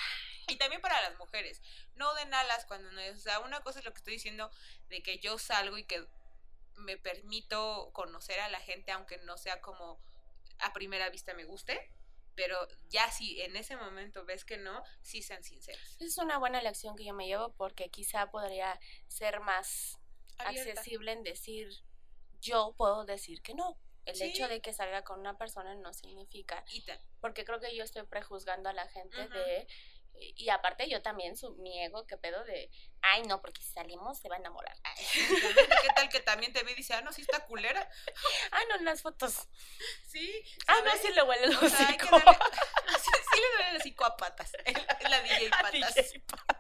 Y también para las mujeres, no den alas cuando no es, o sea, una cosa es lo que estoy diciendo de que yo salgo y que me permito conocer a la gente, aunque no sea como a primera vista me guste, pero ya si en ese momento ves que no, sí sean sinceras. Es una buena lección que yo me llevo, porque quizá podría ser más abierta, accesible en decir, yo puedo decir que no. El ¿sí? hecho de que salga con una persona no significa, porque creo que yo estoy prejuzgando a la gente de... Y aparte yo también, mi ego, qué pedo de, ay no, porque si salimos se va a enamorar. Ay, ¿qué tal que también te ve y dice, ah no, sí está culera? Ah no, en las fotos. Sí. ¿Sabes? Ah no, sí le huele el hocico. Hay que darle... sí le duele el hocico a Patas, la DJ Patas. DJ Patas.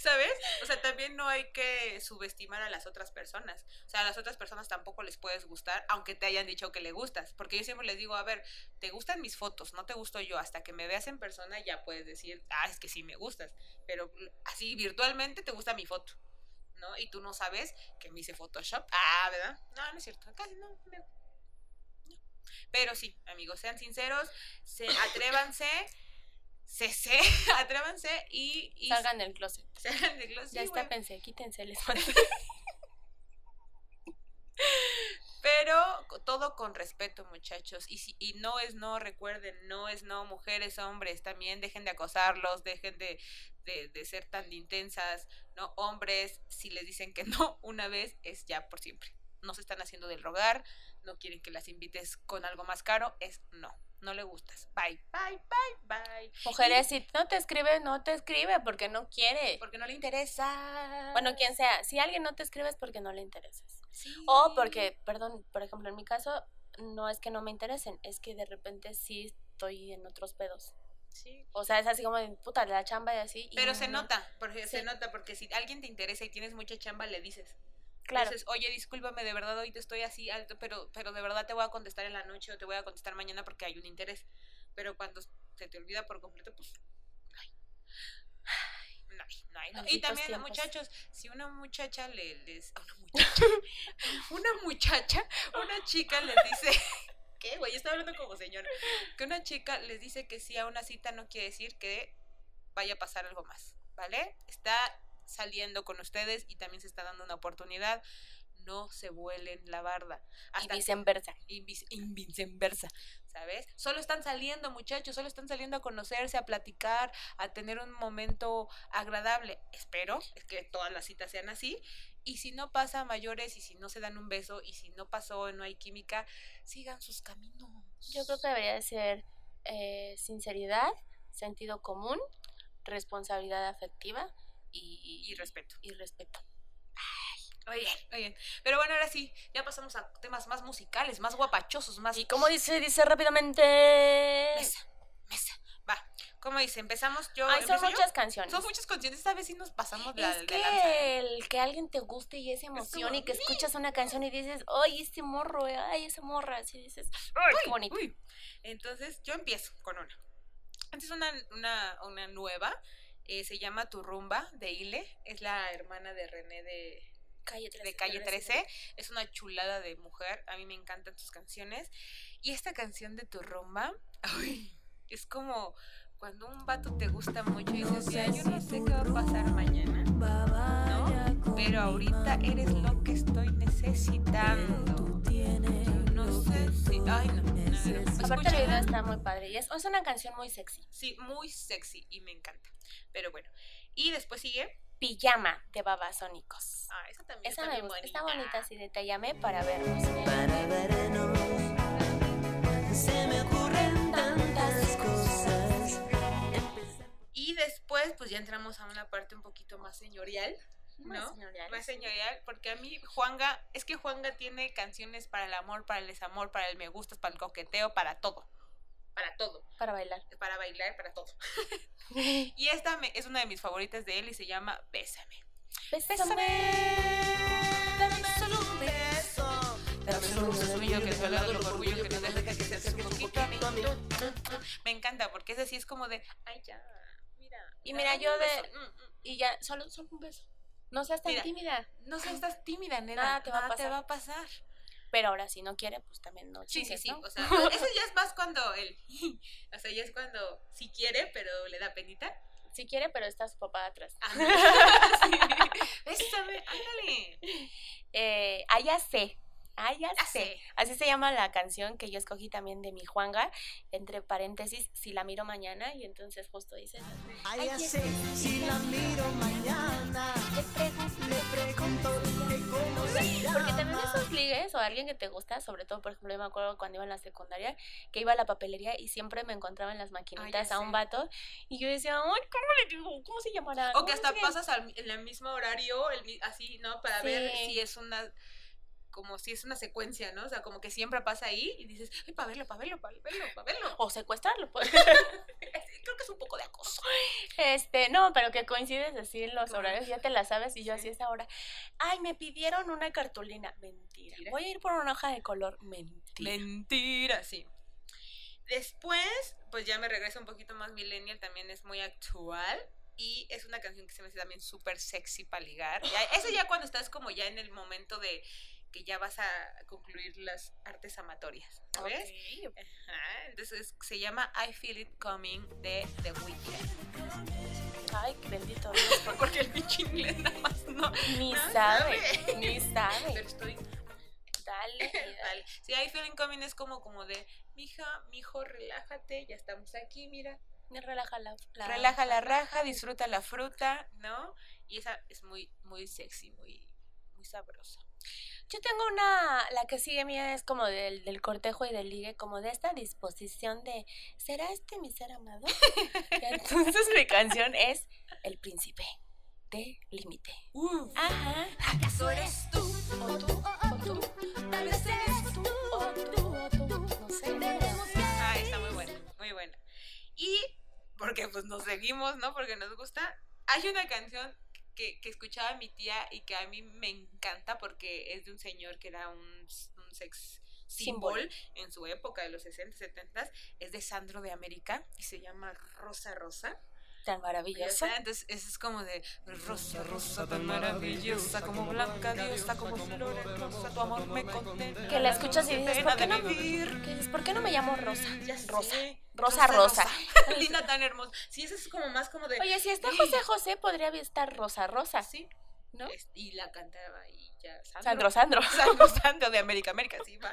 ¿Sabes? O sea, también no hay que subestimar a las otras personas. O sea, a las otras personas tampoco les puedes gustar, aunque te hayan dicho que le gustas. Porque yo siempre les digo, a ver, te gustan mis fotos, no te gusto yo. Hasta que me veas en persona ya puedes decir, ah, es que sí me gustas. Pero así virtualmente te gusta mi foto, ¿no? Y tú no sabes que me hice Photoshop. Ah, ¿verdad? No, no es cierto. Casi no me... No. Pero sí, amigos, sean sinceros, atrévanse... atrévanse y salgan del closet. Salgan del closet. Ya está, bueno. Pensé, quítense el esmalte. Pero todo con respeto, muchachos. Y no es no, recuerden, no es no, mujeres, hombres, también dejen de acosarlos, dejen de ser tan intensas, ¿no? Hombres, si les dicen que no una vez, es ya por siempre. No se están haciendo del rogar, no quieren que las invites con algo más caro, es no. No le gustas. Bye, bye, bye, bye. Mujeres, si no te escribe porque no quiere. Porque no le interesa. Bueno, quien sea. Si alguien no te escribe es porque no le interesas. Sí. O porque, perdón, por ejemplo, en mi caso, no es que no me interesen, es que de repente sí estoy en otros pedos. Sí. O sea, es así como de puta, la chamba y así. Pero se nota, porque si alguien te interesa y tienes mucha chamba, le dices. Claro. Entonces, oye, discúlpame, de verdad hoy te estoy así alto, pero de verdad te voy a contestar en la noche o te voy a contestar mañana porque hay un interés. Pero cuando se te olvida por completo, pues... No. Y también, tiempos. Muchachos, si una muchacha una chica les dice... ¿Qué, güey? Está hablando como señora. Que una chica les dice que sí a una cita no quiere decir que vaya a pasar algo más, ¿vale? Está... saliendo con ustedes y también se está dando una oportunidad, no se vuelen la barda. Hasta y viceversa. Y viceversa, ¿sabes? Solo están saliendo, muchachos, solo están saliendo a conocerse, a platicar, a tener un momento agradable. Espero, es que todas las citas sean así. Y si no pasa a mayores, y si no se dan un beso, y si no pasó, no hay química, sigan sus caminos. Yo creo que debería de ser sinceridad, sentido común, responsabilidad afectiva, y respeto. Y respeto. Ay, muy bien. Pero bueno, ahora sí, ya pasamos a temas más musicales, más guapachosos, más... ¿Y cómo dice rápidamente? Mesa. Va. ¿Cómo dice? Empezamos yo. Ay, son muchas canciones. Son muchas canciones, esta vez sí nos pasamos de lanza. Es que el que alguien te guste y esa emoción y que escuchas una canción y dices, ay, este morro, ay, esa morra, así dices, ay, qué bonito. Uy. Entonces, yo empiezo con una. Antes una nueva... se llama Tu Rumba, de Ile. Es la hermana de René de Calle 13. Es una chulada de mujer. A mí me encantan sus canciones. Y esta canción de Tu Rumba, ay, es como cuando un vato te gusta mucho y dices, ya, yo no sé qué va a pasar mañana, ¿no? Pero ahorita eres lo que estoy necesitando. Aparte el video está muy padre. Y es una canción muy sexy. Sí, muy sexy y me encanta. Pero bueno, y después sigue Pijama, de Babasónicos. Ah, esa también está muy bonita. Está bonita, así de Te Llamé Para Vernos. Para vernos, se me ocurren tantas cosas. Y después, pues ya entramos a una parte un poquito más señorial, ¿no? Más señorial, porque a mí Juanga tiene canciones para el amor, para el desamor, para el me gustas, para el coqueteo, para todo. Para bailar, para todo. Y esta es una de mis favoritas de él y se llama Bésame. Bésame, dame solo un beso. dame solo un suyo, que estoy al lado del orgullo, que no deja que se acerque un poquito a mí. Me encanta, porque es así, es como de, ay, ya, mira. Y mira, yo de, y ya, solo un beso. No seas tan tímida. No seas tan tímida, nena. Nada te va a pasar. Te va a pasar. Pero ahora, si no quiere, pues también no. Sí, chingues, sí, sí. ¿No? O sea, eso ya es más cuando él. O sea, ya es cuando sí quiere, pero le da penita. Sí quiere, pero está su papá atrás. Sí. Ándale. Ayase. Ayase. Así se llama la canción que yo escogí también de mi Juanga. Entre paréntesis, si la miro mañana. Y entonces justo dice: Ayase, si la miro mañana. Le pregunto. Sí, porque también esos ligues o alguien que te gusta, sobre todo, por ejemplo, yo me acuerdo cuando iba en la secundaria, que iba a la papelería y siempre me encontraba en las maquinitas a un vato y yo decía, ay, ¿cómo le digo? ¿Cómo se llamará? O que hasta pasas en el mismo horario, así, ¿no? Para ver si es una... como si es una secuencia, ¿no? O sea, como que siempre pasa ahí y dices, ay, pa' verlo. O secuestrarlo, pues. Creo que es un poco de acoso. No, pero que coincides así en los horarios, ya te la sabes, y yo así es ahora. Ay, me pidieron una cartulina. Mentira. Voy a ir por una hoja de color. Mentira. Mentira, sí. Después, pues ya me regreso un poquito más millennial, también es muy actual. Y es una canción que se me hace también súper sexy para ligar. Eso ya cuando estás como ya en el momento de... que ya vas a concluir las artes amatorias, ¿sabes? Okay. Ajá, entonces se llama I Feel It Coming de The Weeknd. Ay, bendito Dios. Porque el pinche inglés nada más no... Ni sabe. Pero estoy... Dale. Sí, I Feel It Coming es como de, mijo, relájate, ya estamos aquí, mira. Relaja la raja, disfruta la fruta, ¿no? Y esa es muy, muy sexy, muy, muy sabrosa. Yo tengo una, la que sigue mía es como del cortejo y del ligue, como de esta disposición de, ¿será este mi ser amado? Entonces mi canción es El Príncipe de Límite. Ajá. ¿Acaso eres tú? ¿O tú? ¿O tú? Tal vez eres tú. ¿O tú? ¿O tú? No sé. Ah, está muy buena, muy buena. Y porque pues nos seguimos, ¿no? Porque nos gusta. Hay una canción... Que escuchaba a mi tía y que a mí me encanta porque es de un señor que era un sex symbol en su época de los 60, 70, es de Sandro de América y se llama Rosa Rosa. Tan maravillosa. Entonces es como de Rosa Rosa tan maravillosa, como blanca diosa, como flor hermosa, tu amor me condena. Que la escuchas y dices, ¿por qué no me llamo Rosa? Rosa. Rosa. Linda, tan hermosa. Sí, eso es como más como de... Oye, si está José, podría estar Rosa Rosa. Sí, ¿no? Y la cantaba y ya... Sandro de América, sí, va.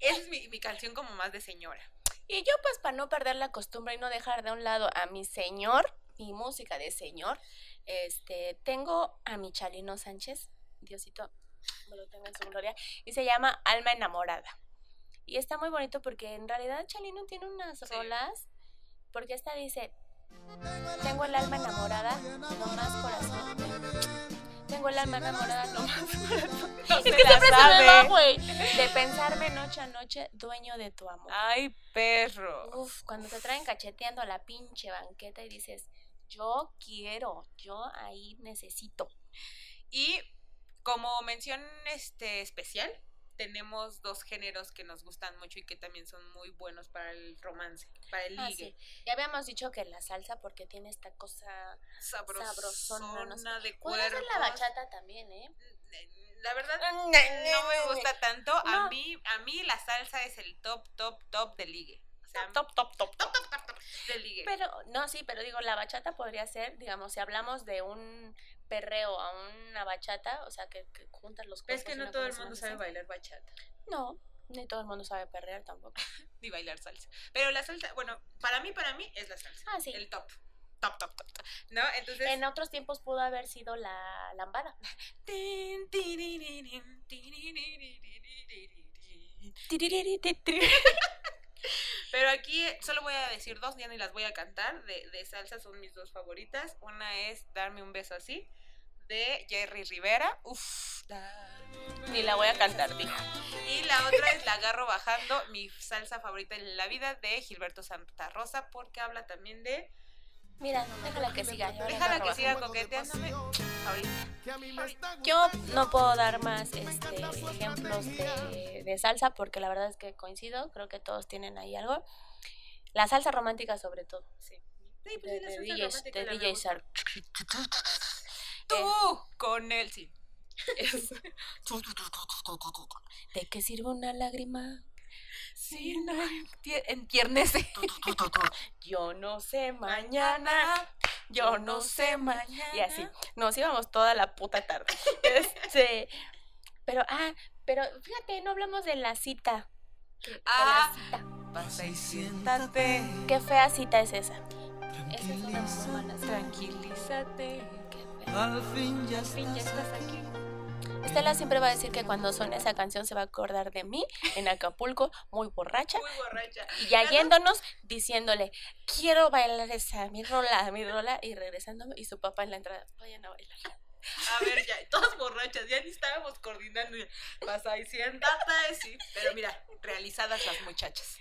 Es mi canción como más de señora. Y yo, pues, para no perder la costumbre y no dejar de un lado a mi señor, mi música de señor, tengo a mi Chalino Sánchez, Diosito, me lo tengo en su gloria, y se llama Alma Enamorada. Y está muy bonito porque en realidad Chalino tiene unas rolas, porque esta dice, tengo el alma enamorada, no más corazón. Tengo el alma enamorada, no más corazón. No es que siempre sabe. Se me va, güey. De pensarme noche a noche, dueño de tu amor. Ay, perro. Uf, cuando te traen cacheteando a la pinche banqueta y dices, yo quiero, yo ahí necesito. Y como mención especial, tenemos dos géneros que nos gustan mucho y que también son muy buenos para el romance, para el ligue. Sí. Ya habíamos dicho que la salsa porque tiene esta cosa sabrosona, no sé. De cuerpo. Puede ser la bachata también, ¿eh? La verdad no me gusta tanto. No. A mí la salsa es el top de ligue. O sea, top de ligue. Pero no, sí, pero digo, la bachata podría ser, digamos, si hablamos de un perreo a una bachata, o sea, que juntas los cuerpos. Es que no todo el mundo sabe bailar bachata. No, ni todo el mundo sabe perrear tampoco. Ni bailar salsa. Pero la salsa, bueno, para mí es la salsa. Ah, sí. El top. ¿No? Entonces, en otros tiempos pudo haber sido la lambada. Pero aquí solo voy a decir dos, ya ni las voy a cantar. De salsa son mis dos favoritas. Una es Darme un beso así, de Jerry Rivera. Uff, ni la voy a cantar, dijo. Y la otra es La agarro bajando, mi salsa favorita en la vida, de Gilberto Santarosa, porque habla también de Mira, no, déjala que siga. Déjala que siga coqueteándome. Yo no puedo dar más ejemplos de salsa porque la verdad es que coincido. Creo que todos tienen ahí algo. La salsa romántica sobre todo. Sí, sí, pues de DJ Sar. Tú con Elsie. ¿De qué sirve una lágrima? Sí, no, entiernece. Yo no sé mañana, yo no sé mañana. Y así, nos íbamos toda la puta tarde. Pero fíjate, no hablamos de la cita. De la cita. Pasa y siéntate. Qué fea cita es esa. Esa es una muy mala cita. Tranquilízate. Qué fea. Al fin ya estás aquí. Estela siempre va a decir que cuando suene esa canción se va a acordar de mí en Acapulco, muy borracha. Y ya yéndonos diciéndole, quiero bailar esa, mi rola, y regresándome, y su papá en la entrada, vayan a bailar. A ver, ya, todas borrachas, ya ni estábamos coordinando, pasa y siéntate, sí, pero mira, realizadas las muchachas.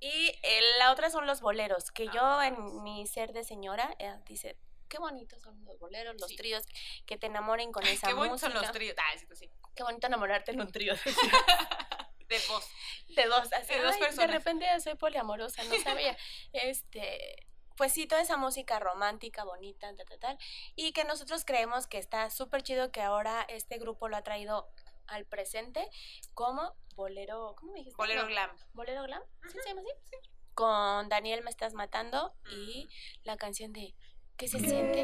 Y la otra son los boleros, que yo en mi ser de señora, dice... Qué bonitos son los boleros, los tríos, que te enamoren con esa música. Qué bonitos son los tríos. Ah, sí. Qué bonito enamorarte en un trío. De dos. Así, de dos personas. De repente soy poliamorosa, no sabía. Pues sí, toda esa música romántica, bonita, tal. Y que nosotros creemos que está súper chido que ahora este grupo lo ha traído al presente como bolero, ¿cómo me dijiste? Bolero Glam. ¿Bolero Glam? Uh-huh. ¿Sí se llama así? Sí. Con Daniel Me Estás Matando y la canción de... ¿Qué se siente?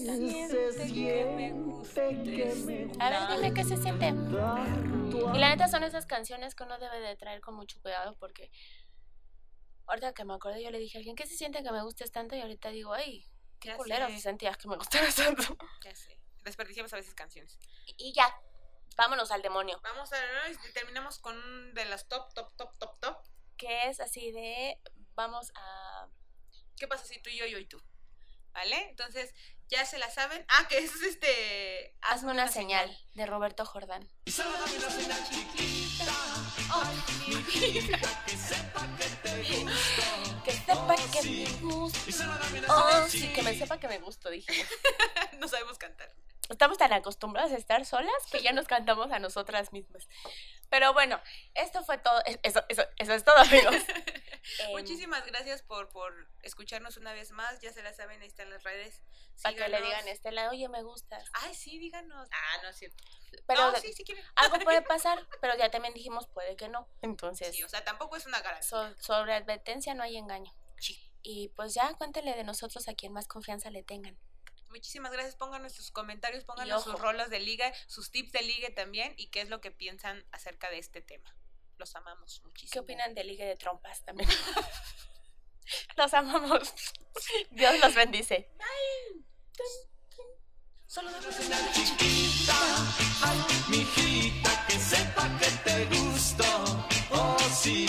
Que me gusta. A ver, dime qué se siente. Y la neta son esas canciones que uno debe de traer con mucho cuidado porque ahorita que me acordé yo le dije a alguien, ¿qué se siente que me gustes tanto? Y ahorita digo, ay, qué culero se sentías que me gustabas tanto. Ya sé, desperdiciamos a veces canciones. Y ya, vámonos al demonio. Vamos a ver, y terminamos con un de las top. Que es así de, vamos a... ¿Qué pasa si tú y yo y tú? ¿Vale? Entonces, ya se la saben. Ah, que es Hazme una señal, de Roberto Jordán. Que sepa que me gusto. Oh, sí, que me sepa que me gusto, dijimos. No sabemos cantar. Estamos tan acostumbradas a estar solas que ya nos cantamos a nosotras mismas. Pero bueno, esto fue todo. Eso es todo, amigos. Muchísimas gracias por escucharnos una vez más. Ya se la saben, ahí están las redes. Síganos. Para que le digan a Estela, oye, me gusta. Ay, sí, díganos. Ah, no es cierto. Pero no, sí quieren. Algo puede pasar, pero ya también dijimos, puede que no. Entonces. Sí, o sea, tampoco es una garantía. Sobre advertencia no hay engaño. Sí. Y pues ya cuéntele de nosotros a quien más confianza le tengan. Muchísimas gracias, pónganos sus comentarios, pónganos sus rolas de liga, sus tips de ligue también y qué es lo que piensan acerca de este tema. Los amamos muchísimo. ¿Qué opinan de ligue de trompas también? Los amamos. Dios los bendice. Bye. Solo damos una chiquita, ay, mijita, que sepa que te gusto. Oh, sí.